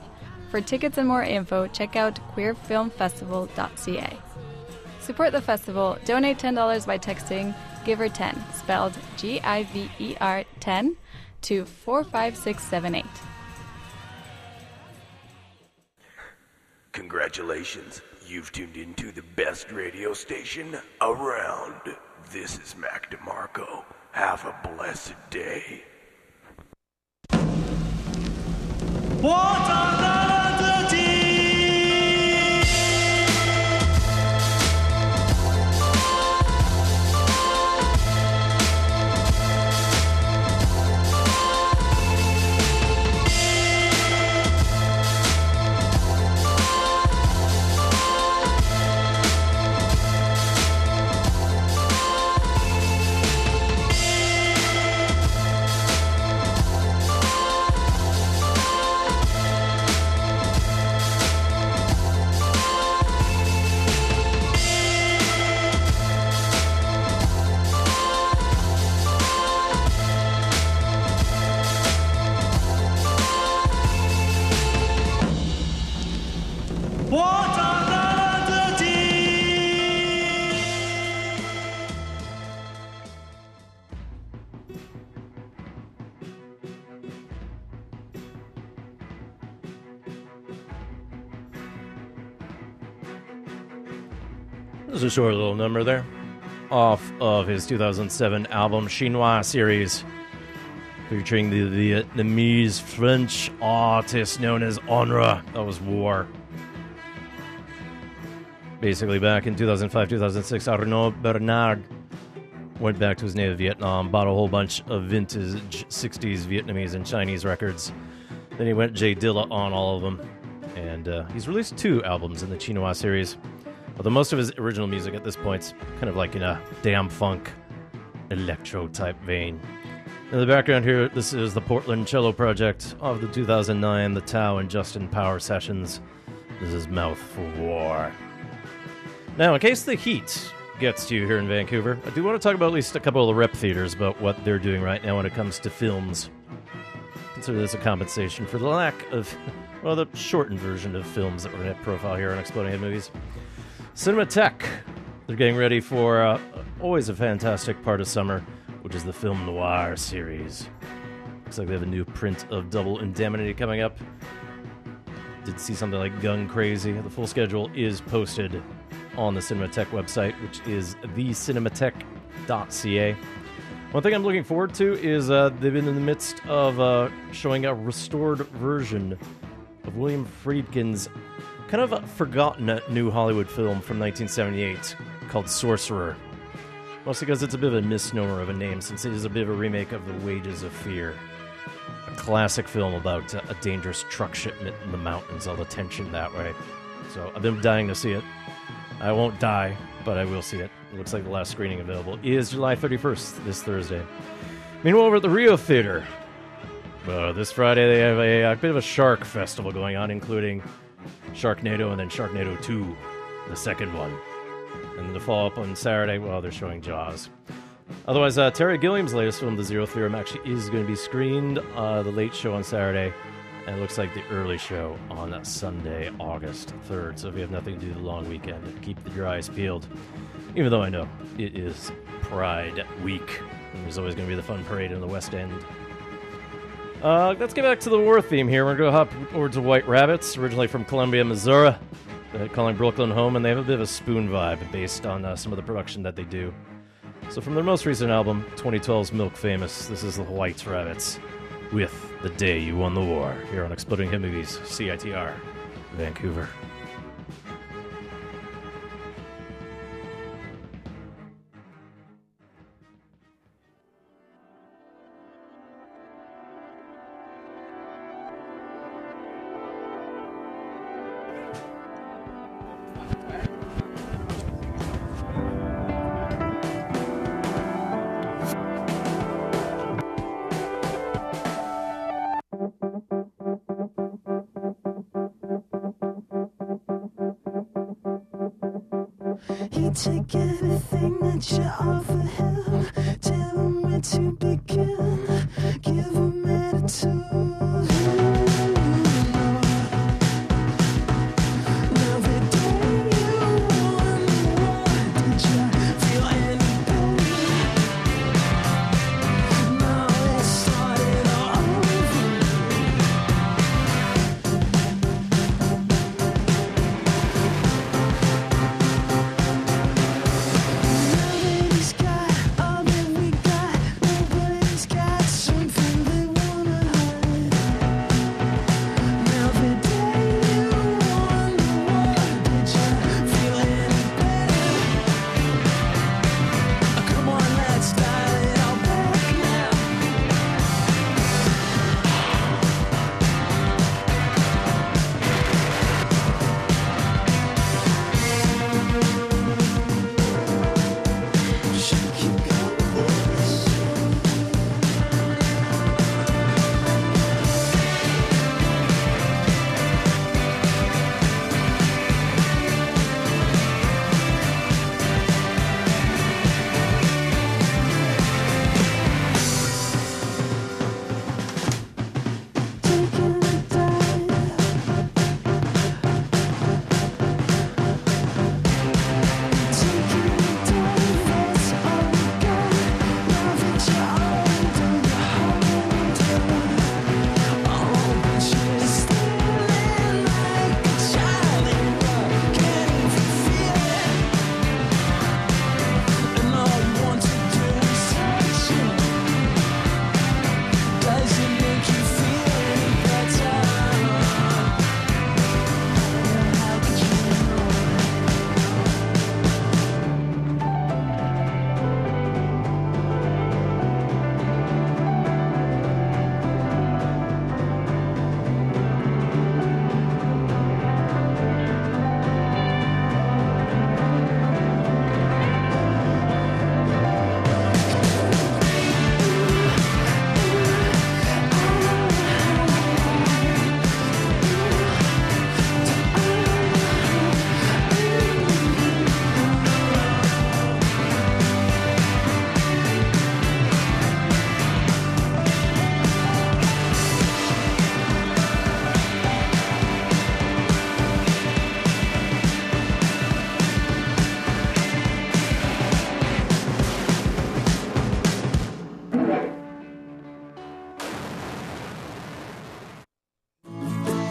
For tickets and more info, check out queer film festival dot c a. Support the festival. Donate ten dollars by texting Giver ten, spelled G I V E R ten, to four five six seven eight. Congratulations, you've tuned into the best radio station around. This is Mac DeMarco. Have a blessed day. What are the dirty? A short little number there off of his two thousand seven album Chinois series, featuring the, the Vietnamese French artist known as Onra. That was War. Basically, back in two thousand five two thousand six, Arnaud Bernard went back to his native Vietnam, bought a whole bunch of vintage sixties Vietnamese and Chinese records. Then he went Jay Dilla on all of them, and uh, he's released two albums in the Chinois series. Although most of his original music at this point's kind of like in a damn funk, electro-type vein. In the background here, this is the Portland Cello Project of the two thousand nine The Tao and Justin Power Sessions. This is Mouth for War. Now, in case the heat gets to you here in Vancouver, I do want to talk about at least a couple of the rep theaters about what they're doing right now when it comes to films. Consider this a compensation for the lack of, well, the shortened version of films that we're going to profile here on Exploding Head Movies. Cinematheque, they're getting ready for uh, always a fantastic part of summer, which is the film noir series. Looks like they have a new print of Double Indemnity coming up. Did see something like Gun Crazy. The full schedule is posted on the Cinematheque website, which is the cinematheque dot c a. One thing I'm looking forward to is uh, they've been in the midst of uh, showing a restored version of William Friedkin's kind of a forgotten new Hollywood film from nineteen seventy-eight called Sorcerer. Mostly because it's a bit of a misnomer of a name, since it is a bit of a remake of The Wages of Fear. A classic film about a dangerous truck shipment in the mountains, all the tension that way. So I've been dying to see it. I won't die, but I will see it. It looks like the last screening available is July thirty-first, this Thursday. Meanwhile, over at the Rio Theater, uh, this Friday they have a, a bit of a shark festival going on, including Sharknado and then Sharknado two, the second one. And the follow-up on Saturday, well, they're showing Jaws. Otherwise, uh, Terry Gilliam's latest film, The Zero Theorem, actually is going to be screened, uh, the late show on Saturday, and it looks like the early show on Sunday, August third. So if you have nothing to do the long weekend, keep your eyes peeled. Even though I know it is Pride Week, and there's always going to be the fun parade in the West End. Uh, let's get back to the war theme here. We're going to hop over to White Rabbits, originally from Columbia, Missouri. They're calling Brooklyn home, and they have a bit of a Spoon vibe based on uh, some of the production that they do. So from their most recent album, twenty twelve's Milk Famous, this is the White Rabbits with The Day You Won the War, here on Exploding Head Movies, C I T R, Vancouver. take everything that you offer him. Tell him where to begin. Give him attitude.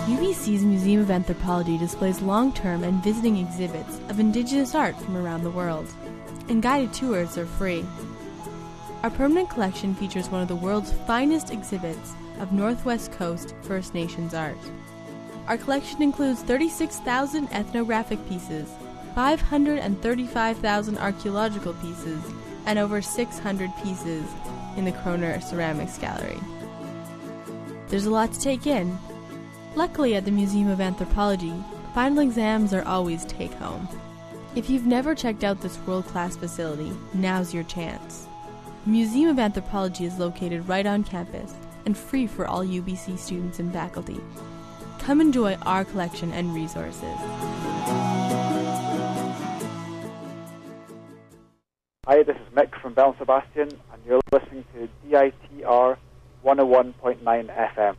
U B C's Museum of Anthropology displays long-term and visiting exhibits of indigenous art from around the world, and guided tours are free. Our permanent collection features one of the world's finest exhibits of Northwest Coast First Nations art. Our collection includes thirty-six thousand ethnographic pieces, five hundred thirty-five thousand archaeological pieces, and over six hundred pieces in the Kroner Ceramics Gallery. There's a lot to take in. Luckily, at the Museum of Anthropology, final exams are always take-home. If you've never checked out this world-class facility, now's your chance. The Museum of Anthropology is located right on campus and free for all U B C students and faculty. Come enjoy our collection and resources. Hi, this is Mick from Bell and Sebastian, and you're listening to C I T R one oh one point nine F M.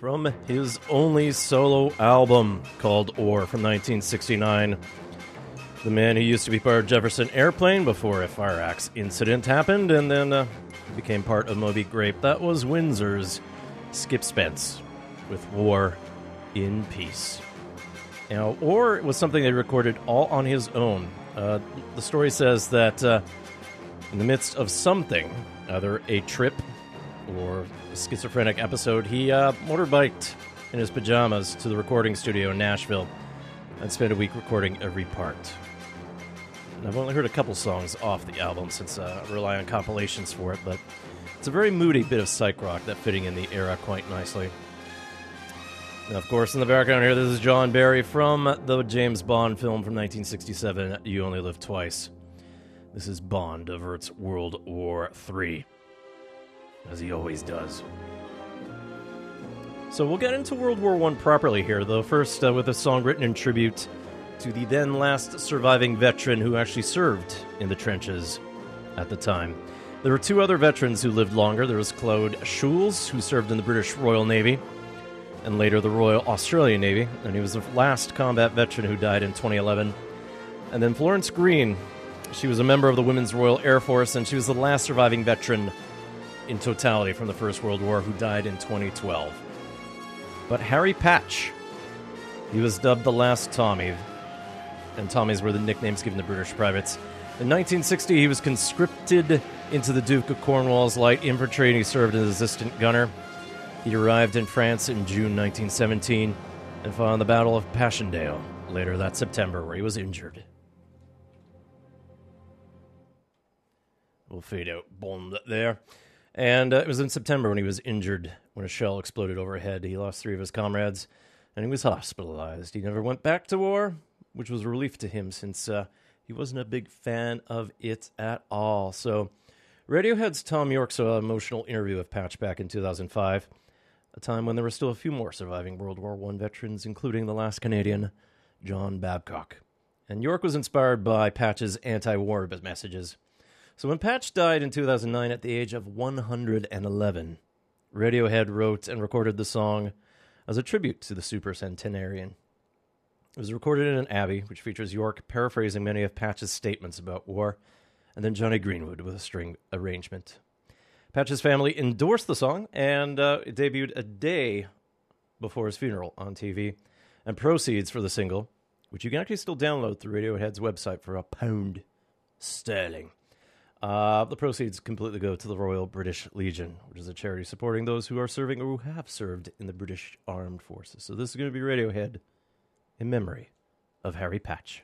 From his only solo album called Or from nineteen sixty-nine. The man who used to be part of Jefferson Airplane before a fire axe incident happened and then uh, became part of Moby Grape. That was Windsor's Skip Spence with War in Peace. Now, Or was something they recorded all on his own. Uh, the story says that uh, in the midst of something, either a trip or a schizophrenic episode, he uh, motorbiked in his pajamas to the recording studio in Nashville and spent a week recording every part. And I've only heard a couple songs off the album since uh, I rely on compilations for it, but it's a very moody bit of psych rock that fitting in the era quite nicely. And of course, in the background here, this is John Barry from the James Bond film from nineteen sixty-seven, You Only Live Twice. This is Bond averts World War Three. As he always does. So we'll get into World War One properly here, though first uh, with a song written in tribute to the then last surviving veteran who actually served in the trenches at the time. There were two other veterans who lived longer. There was Claude Schulz, who served in the British Royal Navy, and later the Royal Australian Navy, and he was the last combat veteran who died in twenty eleven. And then Florence Green, she was a member of the Women's Royal Air Force, and she was the last surviving veteran in totality from the First World War, who died in twenty twelve. But Harry Patch, he was dubbed the last Tommy, and Tommies were the nicknames given to British privates. In nineteen sixty, he was conscripted into the Duke of Cornwall's Light Infantry, and he served as an assistant gunner. He arrived in France in June nineteen seventeen and fought in the Battle of Passchendaele later that September, where he was injured. We'll fade out Bond there. And uh, it was in September when he was injured, when a shell exploded overhead. He lost three of his comrades, and he was hospitalized. He never went back to war, which was a relief to him, since uh, he wasn't a big fan of it at all. So Radiohead's Thom Yorke saw an emotional interview with Patch back in two thousand five, a time when there were still a few more surviving World War One veterans, including the last Canadian, John Babcock. And Yorke was inspired by Patch's anti-war messages. So when Patch died in two thousand nine at the age of one hundred eleven, Radiohead wrote and recorded the song as a tribute to the supercentenarian. It was recorded in an abbey, which features Yorke paraphrasing many of Patch's statements about war, and then Johnny Greenwood with a string arrangement. Patch's family endorsed the song, and uh, it debuted a day before his funeral on T V, and proceeds for the single, which you can actually still download through Radiohead's website for a pound sterling. Uh, the proceeds completely go to the Royal British Legion, which is a charity supporting those who are serving or who have served in the British Armed Forces. So this is going to be Radiohead in memory of Harry Patch.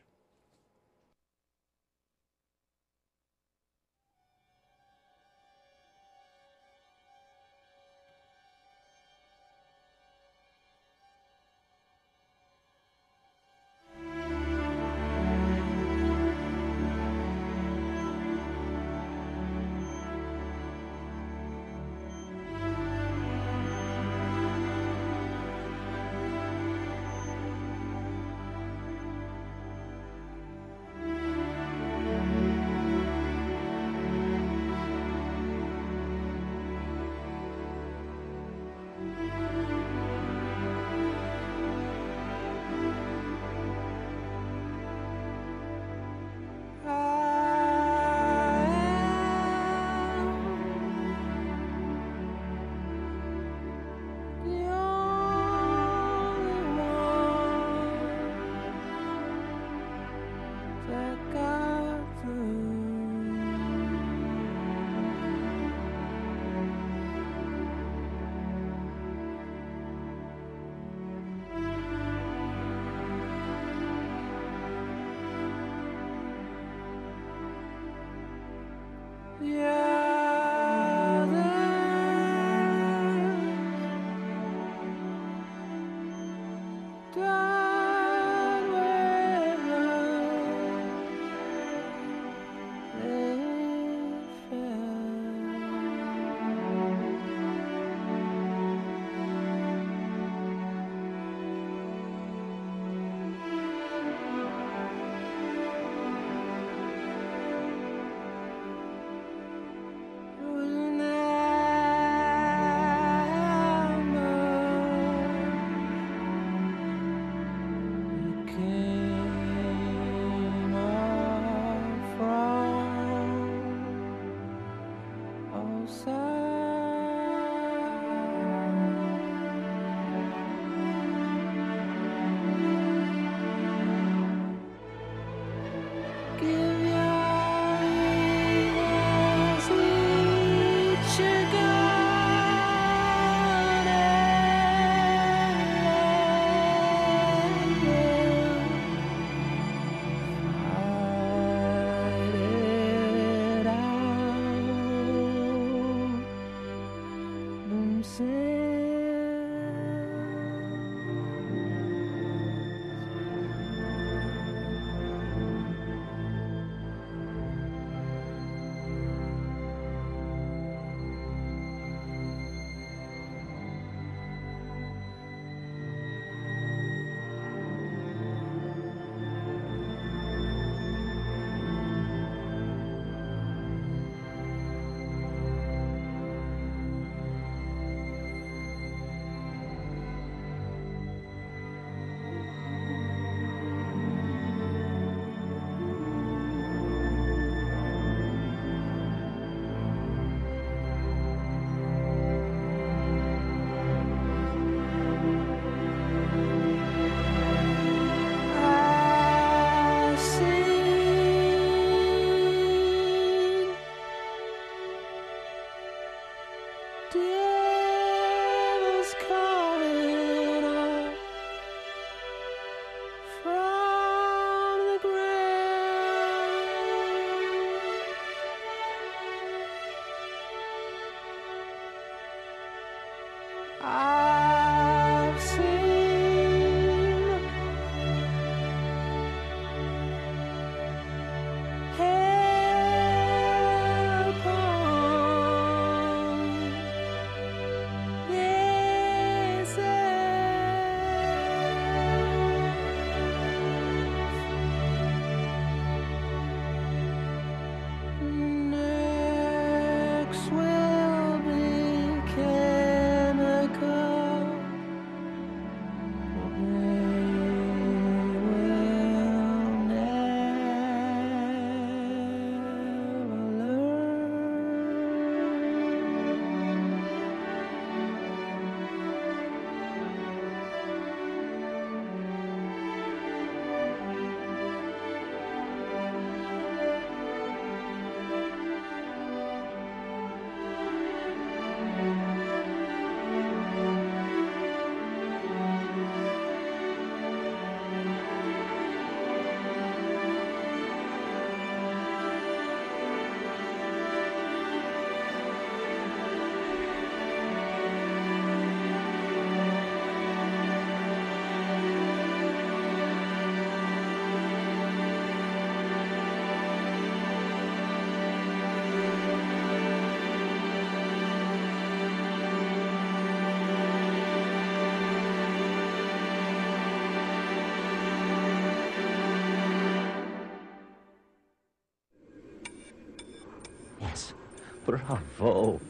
Bravo.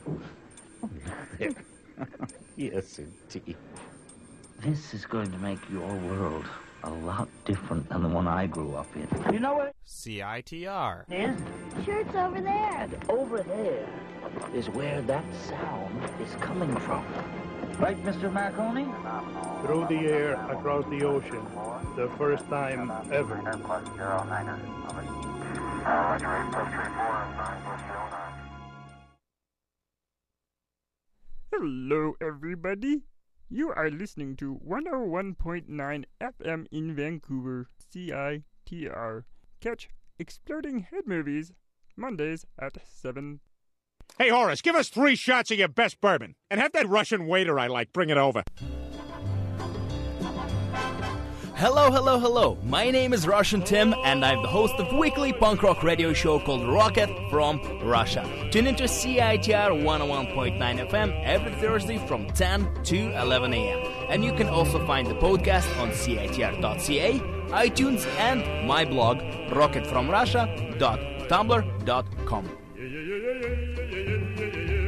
Yes, indeed. This is going to make your world a lot different than the one I grew up in. You know what? C I T R. Is? Shirt's over there. And over there is where that sound is coming from. Right, Mister Marconi? Through the air, across the ocean. The first time ever. Airport zero niner. Roger, eight plus three four nine plus zero nine. Hello, everybody. You are listening to one oh one point nine F M in Vancouver, C I T R. Catch Exploding Head Movies, Mondays at seven. Hey, Horace, give us three shots of your best bourbon. And have that Russian waiter I like bring it over. Hello, hello, hello. My name is Russian Tim, and I'm the host of the weekly punk rock radio show called Rocket from Russia. Tune into C I T R one oh one point nine F M every Thursday from ten to eleven a.m. And you can also find the podcast on C I T R dot C A, iTunes, and my blog, rocket from russia dot tumblr dot com. Yeah, yeah, yeah, yeah, yeah, yeah, yeah, yeah, yeah.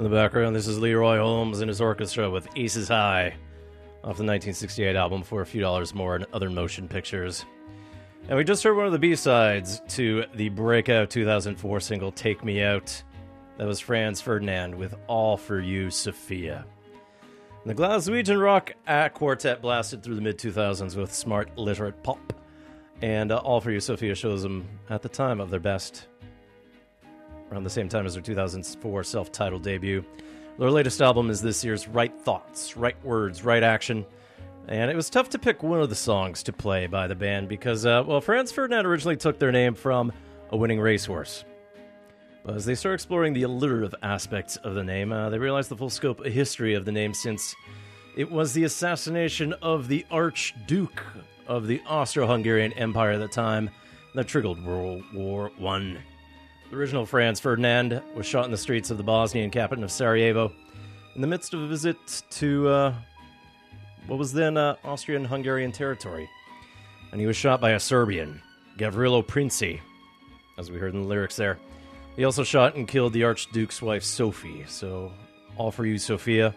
In the background, this is Leroy Holmes and his orchestra with Aces High off the nineteen sixty-eight album For a Few Dollars More and Other Motion Pictures. And we just heard one of the B-sides to the breakout two thousand four single Take Me Out. That was Franz Ferdinand with All For You, Sophia. And the Glaswegian rock quartet blasted through the mid two thousands with smart, literate pop. And uh, All For You, Sophia shows them at the time of their best. Around the same time as their two thousand four self-titled debut. Their latest album is this year's Right Thoughts, Right Words, Right Action. And it was tough to pick one of the songs to play by the band because, uh, well, Franz Ferdinand originally took their name from a winning racehorse. But as they started exploring the alliterative aspects of the name, uh, they realized the full scope of history of the name since it was the assassination of the Archduke of the Austro-Hungarian Empire at the time that triggered World War One. The original Franz Ferdinand was shot in the streets of the Bosnian capital of Sarajevo in the midst of a visit to uh, what was then uh, Austrian-Hungarian territory. And he was shot by a Serbian, Gavrilo Princi, as we heard in the lyrics there. He also shot and killed the Archduke's wife, Sophie. So, All For You, Sophia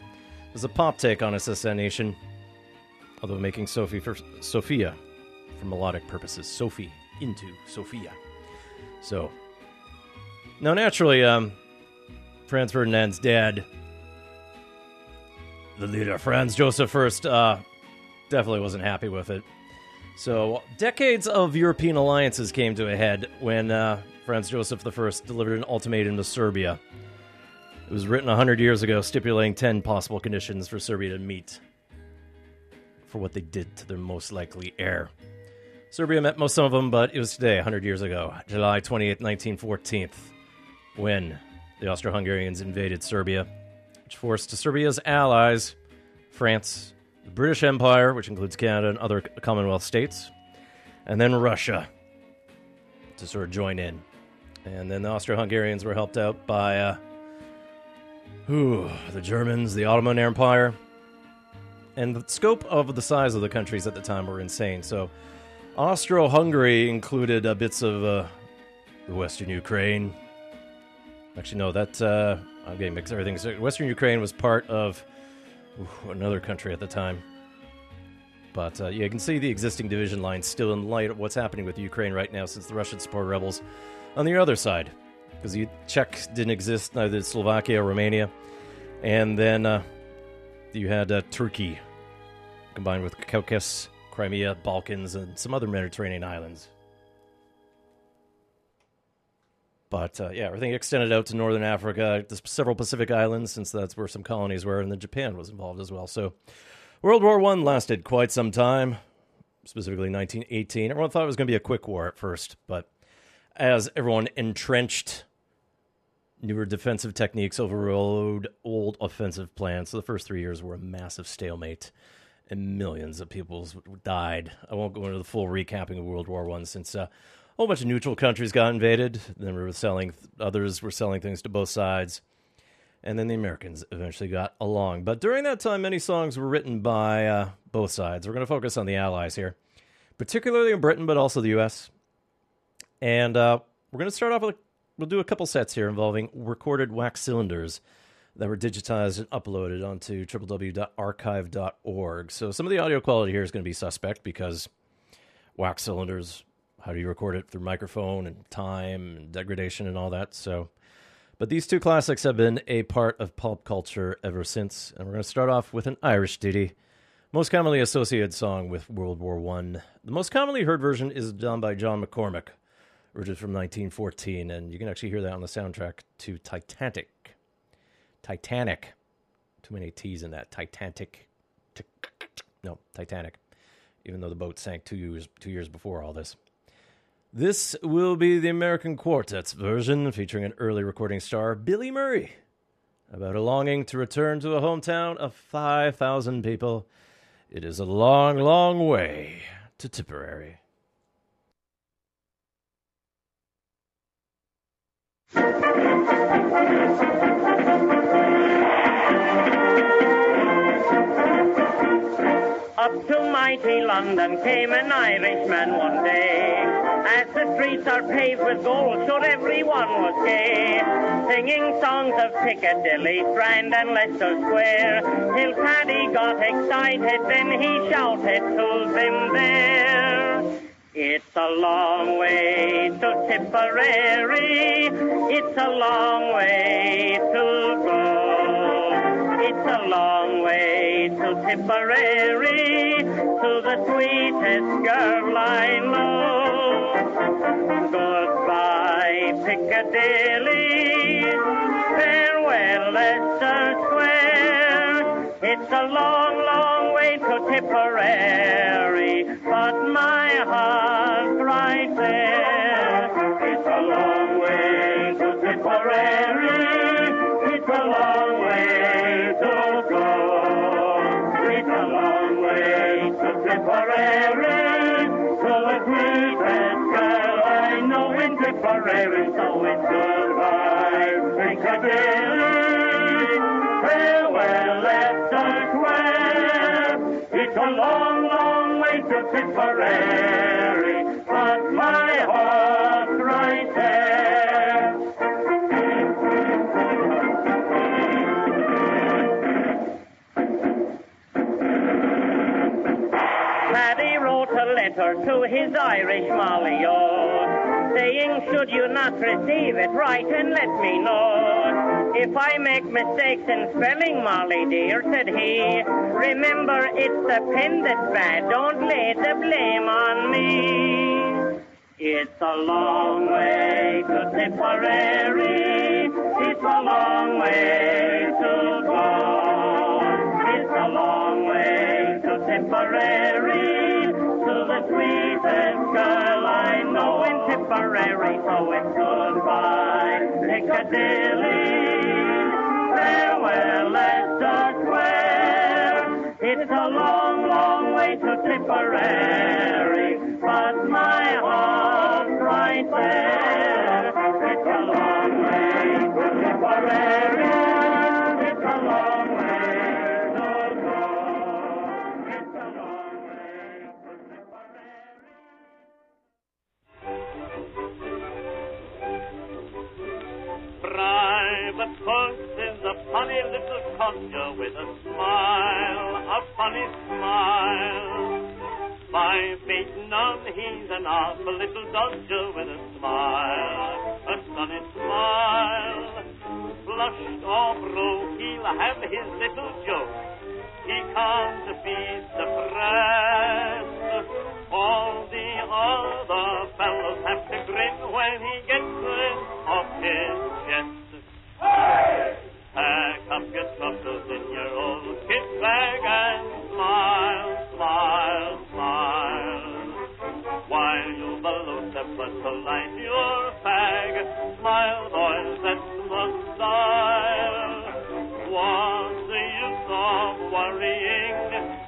was a pop take on assassination, although making Sophie for Sophia, for melodic purposes, Sophie into Sophia. So... Now, naturally, um, Franz Ferdinand's dad, the leader, Franz Joseph I, uh, definitely wasn't happy with it. So, decades of European alliances came to a head when uh, Franz Joseph I delivered an ultimatum to Serbia. It was written one hundred years ago, stipulating ten possible conditions for Serbia to meet for what they did to their most likely heir. Serbia met most of them, but it was today, one hundred years ago, July twenty-eighth, nineteen fourteen. When the Austro-Hungarians invaded Serbia, which forced Serbia's allies, France, the British Empire, which includes Canada and other Commonwealth states, and then Russia to sort of join in. And then the Austro-Hungarians were helped out by uh, whew, the Germans, the Ottoman Empire. And the scope of the size of the countries at the time were insane. So Austro-Hungary included uh, bits of uh, the Western Ukraine. Actually, no, that, uh, I'm getting mixed everything. So Western Ukraine was part of ooh, another country at the time. But uh, yeah, you can see the existing division lines still in light of what's happening with Ukraine right now since the Russians support rebels on the other side. Because the Czechs didn't exist, neither did Slovakia or Romania. And then uh, you had uh, Turkey combined with Caucasus, Crimea, Balkans, and some other Mediterranean islands. But, uh, yeah, everything extended out to northern Africa, to several Pacific islands, since that's where some colonies were, and then Japan was involved as well. So World War One lasted quite some time, specifically nineteen eighteen. Everyone thought it was going to be a quick war at first, but as everyone entrenched, newer defensive techniques overrode old offensive plans. So the first three years were a massive stalemate, and millions of people died. I won't go into the full recapping of World War One since... Uh, A whole bunch of neutral countries got invaded. Then we were selling, others were selling things to both sides. And then the Americans eventually got along. But during that time, many songs were written by uh, both sides. We're going to focus on the Allies here, particularly in Britain, but also the U S. And uh, we're going to start off with, we'll do a couple sets here involving recorded wax cylinders that were digitized and uploaded onto w w w dot archive dot org. So some of the audio quality here is going to be suspect because wax cylinders... How do you record it? Through microphone and time and degradation and all that. So, but these two classics have been a part of pulp culture ever since. And we're going to start off with an Irish ditty, most commonly associated song with World War One. The most commonly heard version is done by John McCormack, which is from nineteen fourteen. And you can actually hear that on the soundtrack to Titanic. Titanic. Too many T's in that. Titanic. No, Titanic. Even though the boat sank two years, two years before all this. This will be the American Quartet's version, featuring an early recording star, Billy Murray, about a longing to return to a hometown of five thousand people. It is a long, long way to Tipperary. Up to mighty London came an Irishman one day. As the streets are paved with gold, so everyone will stay, singing songs of Piccadilly, Strand and Leicester Square, till Paddy got excited, then he shouted to them there. It's a long way to Tipperary, it's a long way to go, it's a long way to Tipperary, to the sweetest girl I know. Goodbye, Piccadilly, farewell, Leicester Square, it's a long, long way to Tipperary, but my heart's right there. It's a long way to Tipperary, it's a long way to go, it's a long way to Tipperary, to the sweetest girl I know in Tipperary, so it's goodbye, Piccadilly, farewell, Leicester Square, it's a long, long way to Tipperary, but my heart's right there. Paddy wrote a letter to his Irish Molly-O, saying, should you not receive it, write and let me know. If I make mistakes in spelling, Molly dear, said he, remember it's the pen that's bad, don't lay the blame on me. It's a long way to Tipperary, it's a long way to go, it's a long way to Tipperary, to the sweetest girl I know in Tipperary, so it's goodbye, Piccadilly, farewell, Leicester Square, it's a long, long way to Tipperary, but my heart's right there, it's a long way to Tipperary, it's a long way. Private Cox is a funny little conjure with a smile, a funny smile. Five feet none, he's an awful little dodger with a smile, a sunny smile. Flushed or broke, he'll have his little joke. He can't be suppressed. All the other fellows have to grin when he gets rid of his chest. Hey! Pack up your troubles in your old kit bag and smile, smile, smile. While you balloon the blood to light your fag, smile, boys, that's the style. What's the use of worrying?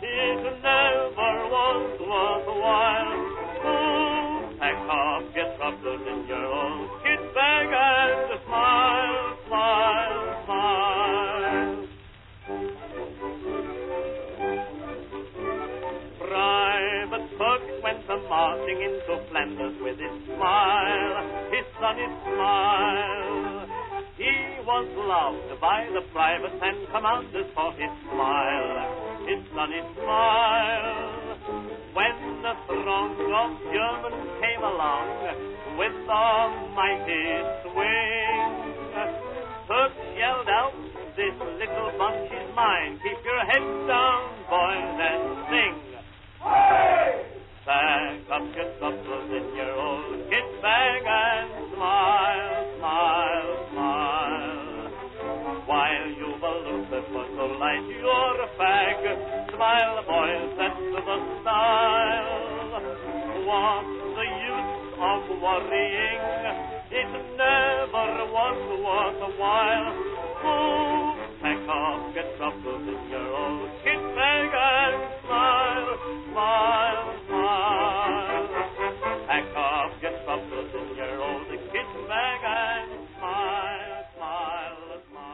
It never was worthwhile. Oh, pack up your troubles in your old kit bag and smile, smile, smile. Private Cook went a marching into Flanders with his smile, his sunny smile. He was loved by the privates and commanders for his smile, his sunny smile. When the throng of Germans came along with a mighty swing, Turk yelled out, this little bunch is mine, keep your head down, boys, and sing. Hey! Pack up your troubles in your old kit bag and smile, smile, smile. While you balloon the foot to light your fag, smile, boys, that's the style. What's the use of worrying? It never was worthwhile. Oh, pack up your troubles in your old kit bag and smile, smile, smile. Pack up your troubles in your old kit bag and smile, smile, smile.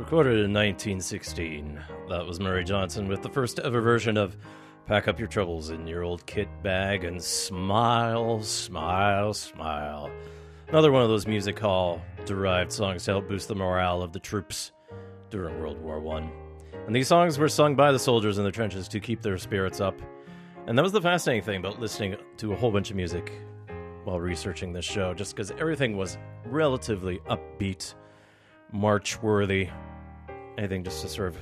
Recorded in nineteen sixteen, that was Murray Johnson with the first ever version of Pack Up Your Troubles in Your Old Kit Bag and Smile, Smile, Smile. Another one of those music hall-derived songs to help boost the morale of the troops during World War One. And these songs were sung by the soldiers in the trenches to keep their spirits up. And that was the fascinating thing about listening to a whole bunch of music while researching this show, just because everything was relatively upbeat, march-worthy, anything just to sort of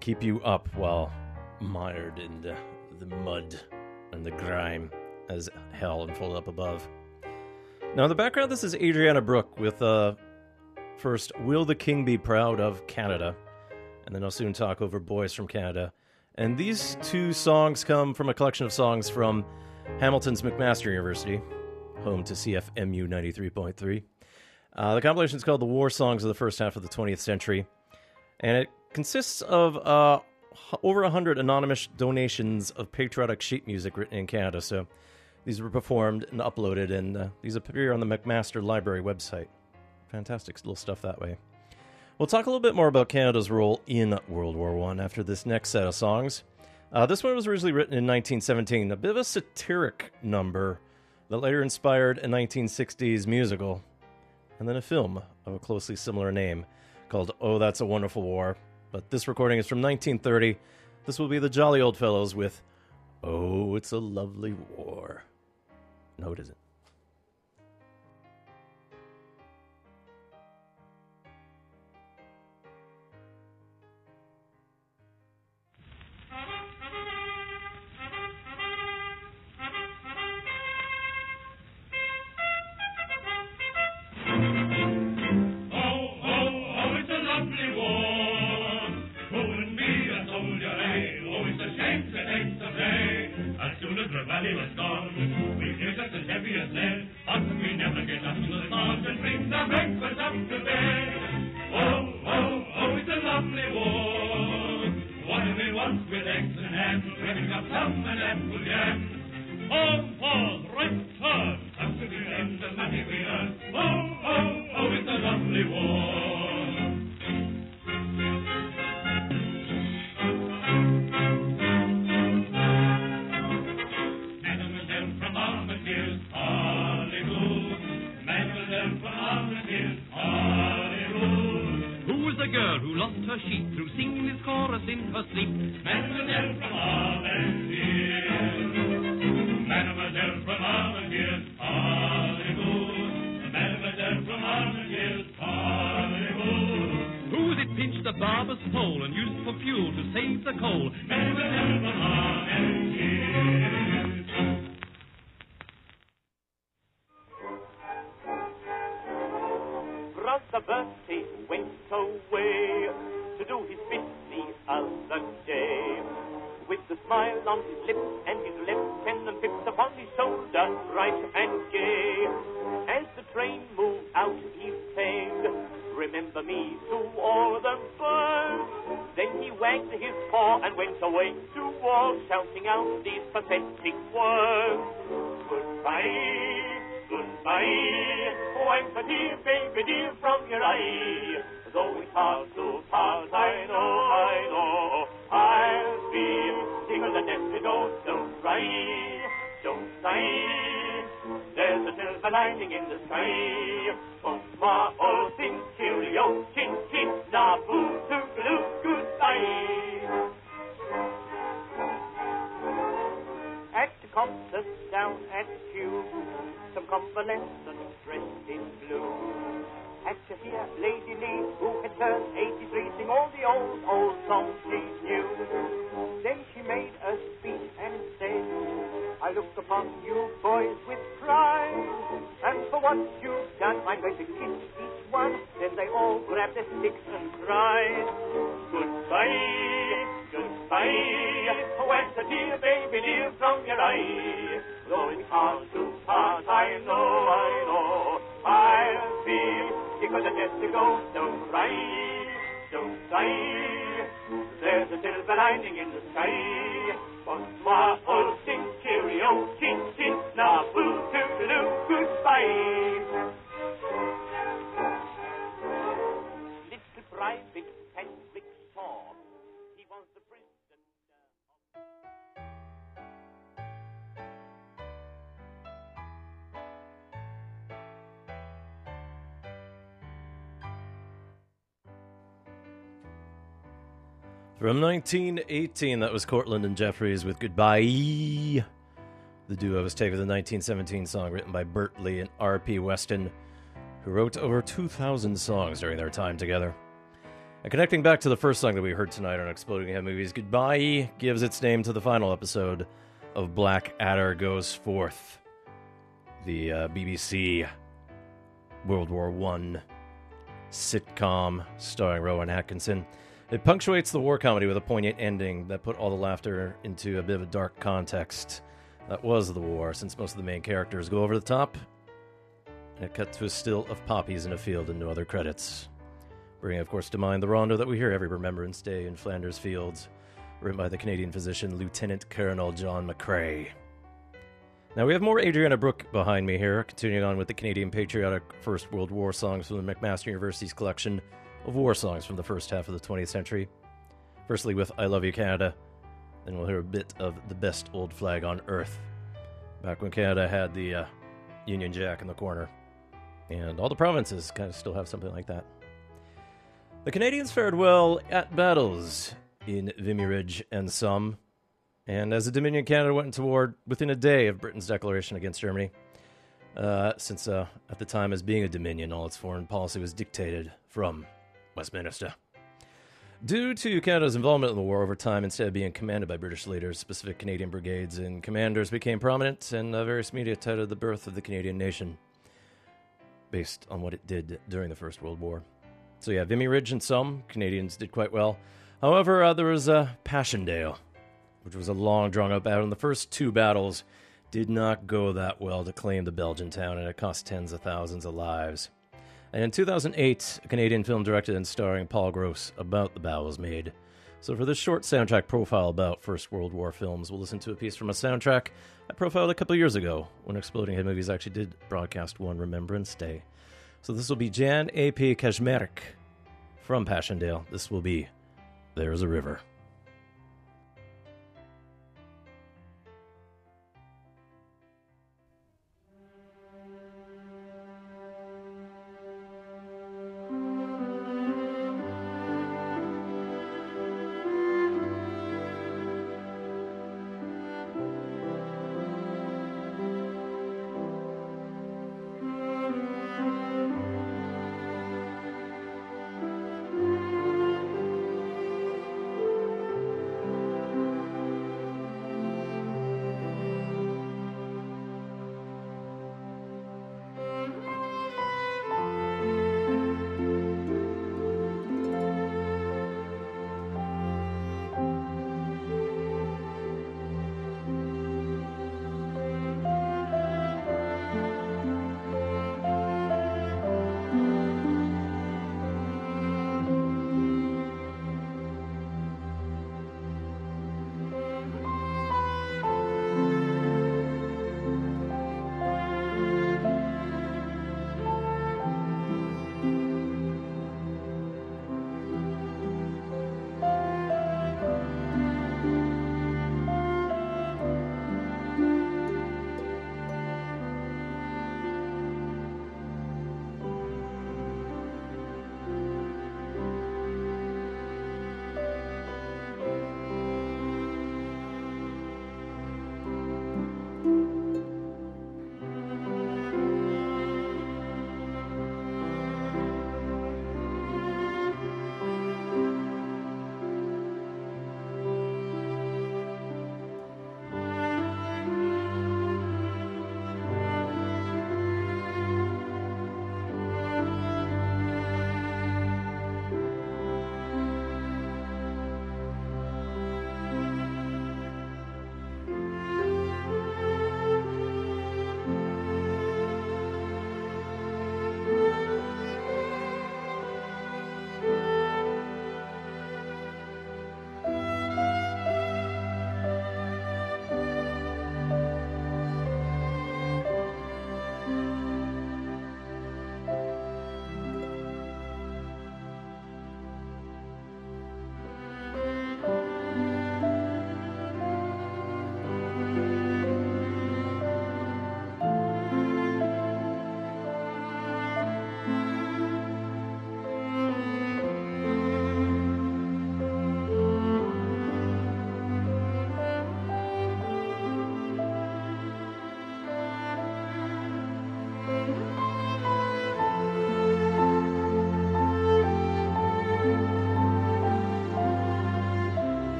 keep you up while mired in the, the mud and the grime as hell unfolded up above. Now in the background, this is Adriana Brooke with uh, first Will the King Be Proud of Canada, and then I'll soon talk over Boys from Canada. And these two songs come from a collection of songs from Hamilton's McMaster University, home to C F M U ninety-three point three. Uh, the compilation is called The War Songs of the First Half of the twentieth Century, and it consists of uh, over one hundred anonymous donations of patriotic sheet music written in Canada. So these were performed and uploaded, and uh, these appear on the McMaster Library website. Fantastic little stuff that way. We'll talk a little bit more about Canada's role in World War One after this next set of songs. Uh, this one was originally written in nineteen seventeen, a bit of a satiric number that later inspired a nineteen sixties musical, and then a film of a closely similar name called Oh, That's a Wonderful War. But this recording is from nineteen thirty. This will be the Jolly Old Fellows with Oh, It's a Lovely War. No, it isn't. From nineteen eighteen, that was Cortland and Jeffries with Goodbye. The duo was taken with the nineteen seventeen song written by Bert Lee and R P Weston, who wrote over two thousand songs during their time together. And connecting back to the first song that we heard tonight on Exploding Head Movies, Goodbye gives its name to the final episode of Black Adder Goes Forth, the uh, B B C World War One sitcom starring Rowan Atkinson. It punctuates the war comedy with a poignant ending that put all the laughter into a bit of a dark context. That was the war, since most of the main characters go over the top, and it cuts to a still of poppies in a field and no other credits. Bringing, of course, to mind the rondo that we hear every Remembrance Day in Flanders Fields, written by the Canadian physician Lieutenant Colonel John McCrae. Now we have more Adriana Brooke behind me here, continuing on with the Canadian patriotic First World War songs from the McMaster University's collection of war songs from the first half of the twentieth century. Firstly with I Love You Canada, then we'll hear a bit of The Best Old Flag on Earth, back when Canada had the uh, Union Jack in the corner, and all the provinces kind of still have something like that. The Canadians fared well at battles in Vimy Ridge and Somme, and as the Dominion Canada went into war within a day of Britain's declaration against Germany, uh, since uh, at the time as being a Dominion, all its foreign policy was dictated from Westminster. Due to Canada's involvement in the war over time, instead of being commanded by British leaders, specific Canadian brigades and commanders became prominent, and uh, various media titled the birth of the Canadian nation, based on what it did during the First World War. So yeah, Vimy Ridge and Somme, Canadians did quite well. However, uh, there was uh, Passchendaele, which was a long, drawn-out battle, and the first two battles did not go that well to claim the Belgian town, and it cost tens of thousands of lives. And in two thousand eight, a Canadian film directed and starring Paul Gross about the battle was made. So for this short soundtrack profile about First World War films, we'll listen to a piece from a soundtrack I profiled a couple years ago when Exploding Head Movies actually did broadcast one Remembrance Day. So this will be Jan A P Kaczmarek from Passchendaele. This will be There's a River.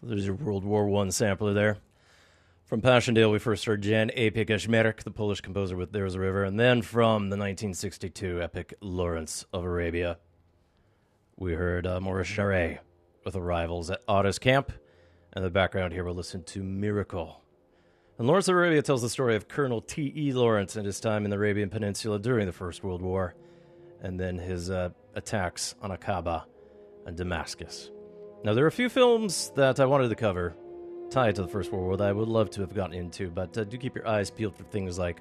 So there's your World War One sampler there. From Passchendaele, we first heard Jan Apik Esmerich, the Polish composer, with There's a River. And then from the nineteen sixty-two epic Lawrence of Arabia, we heard uh, Maurice Jarre with Arrivals at Otto's Camp. And in the background here, we'll listen to Miracle. And Lawrence of Arabia tells the story of Colonel T E Lawrence and his time in the Arabian Peninsula during the First World War, and then his uh, attacks on Aqaba and Damascus. Now, there are a few films that I wanted to cover tied to the First World War that I would love to have gotten into, but uh, do keep your eyes peeled for things like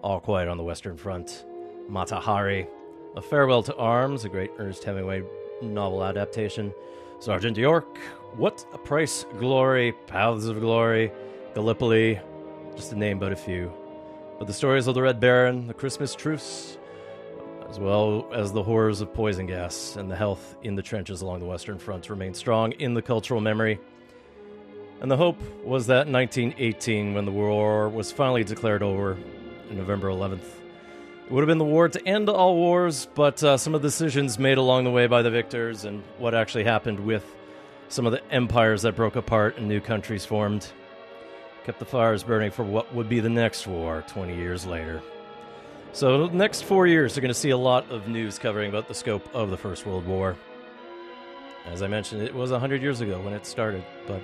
All Quiet on the Western Front, Mata Hari, A Farewell to Arms, a great Ernest Hemingway novel adaptation, Sergeant York, What a Price Glory, Paths of Glory, Gallipoli, just to name but a few. But the stories of the Red Baron, the Christmas Truce, as well as the horrors of poison gas and the health in the trenches along the Western Front remain strong in the cultural memory. And the hope was that in nineteen eighteen, when the war was finally declared over on November eleventh, it would have been the war to end all wars, but uh, some of the decisions made along the way by the victors and what actually happened with some of the empires that broke apart and new countries formed kept the fires burning for what would be the next war twenty years later. So the next four years, you're going to see a lot of news covering about the scope of the First World War. As I mentioned, it was one hundred years ago when it started, but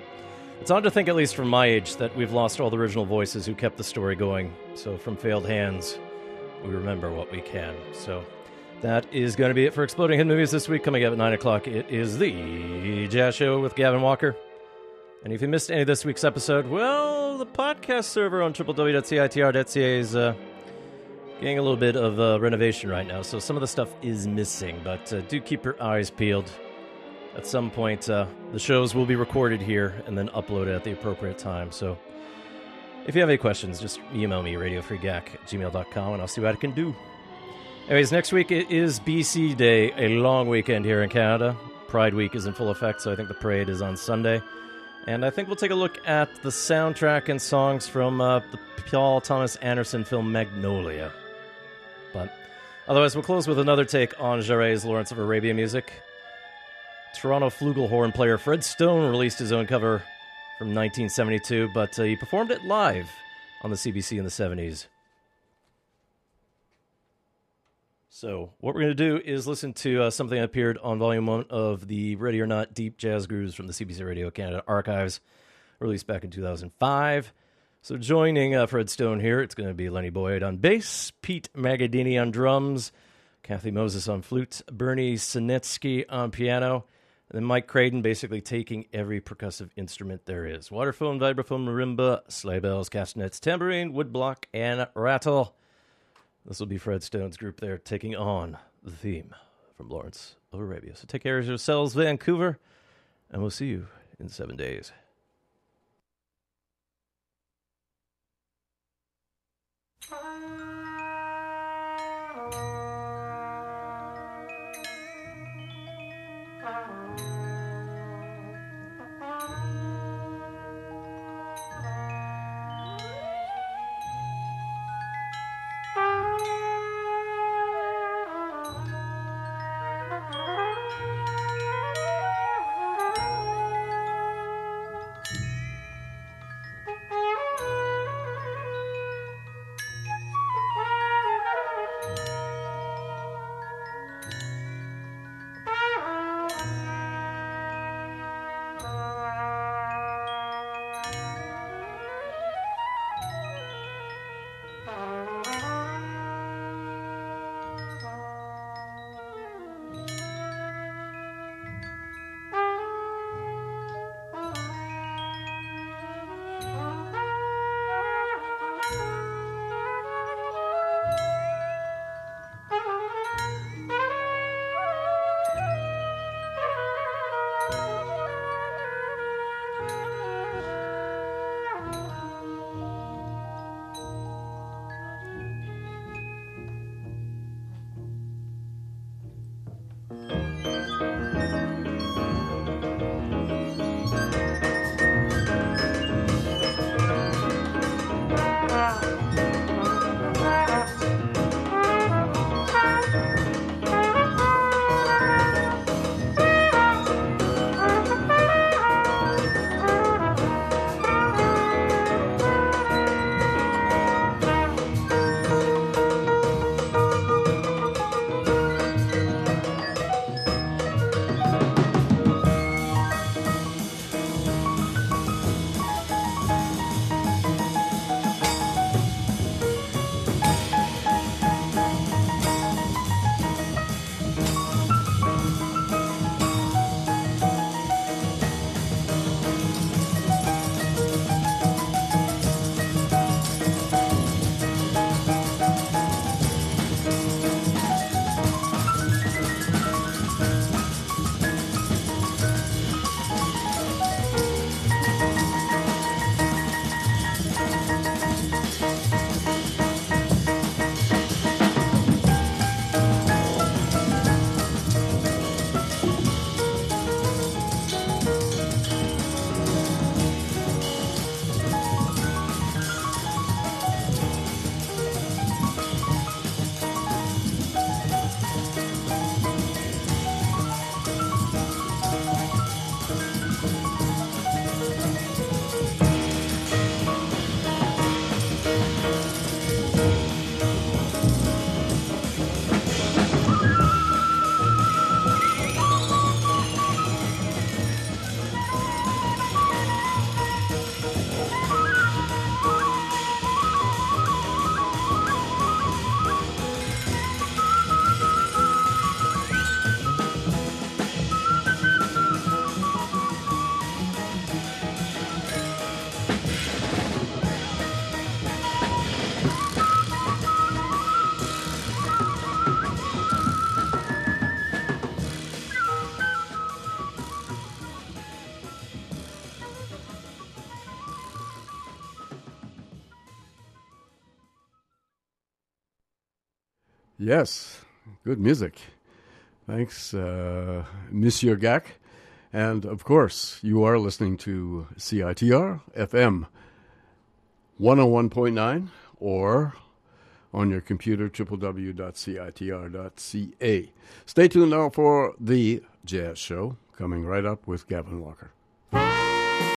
it's odd to think, at least from my age, that we've lost all the original voices who kept the story going. So from failed hands, we remember what we can. So that is going to be it for Exploding Head Movies this week. Coming up at nine o'clock, it is The Jazz Show with Gavin Walker. And if you missed any of this week's episode, well, the podcast server on w w w dot c i t r dot c a is uh, getting a little bit of uh, renovation right now, so some of the stuff is missing, but uh, do keep your eyes peeled. At some point, uh, the shows will be recorded here and then uploaded at the appropriate time, so if you have any questions, just email me, radio free gak at gmail dot com, and I'll see what I can do. Anyways, next week it is B C Day, a long weekend here in Canada. Pride Week is in full effect, so I think the parade is on Sunday. And I think we'll take a look at the soundtrack and songs from uh, the Paul Thomas Anderson film Magnolia. But otherwise, we'll close with another take on Jarre's Lawrence of Arabia music. Toronto flugelhorn player Fred Stone released his own cover from nineteen seventy-two, but uh, he performed it live on the C B C in the seventies. So what we're going to do is listen to uh, something that appeared on Volume one of the Ready or Not Deep Jazz Grooves from the C B C Radio Canada Archives, released back in two thousand five. So joining uh, Fred Stone here, it's going to be Lenny Boyd on bass, Pete Magadini on drums, Kathy Moses on flute, Bernie Sinetsky on piano, and then Mike Craydon basically taking every percussive instrument there is. Waterphone, vibraphone, marimba, sleigh bells, castanets, tambourine, woodblock, and rattle. This will be Fred Stone's group there taking on the theme from Lawrence of Arabia. So take care of yourselves, Vancouver, and we'll see you in seven days. Yes, good music. Thanks, uh, Monsieur Gak. And, of course, you are listening to C I T R F M one oh one point nine or on your computer, w w w dot c i t r dot c a. Stay tuned now for The Jazz Show, coming right up with Gavin Walker.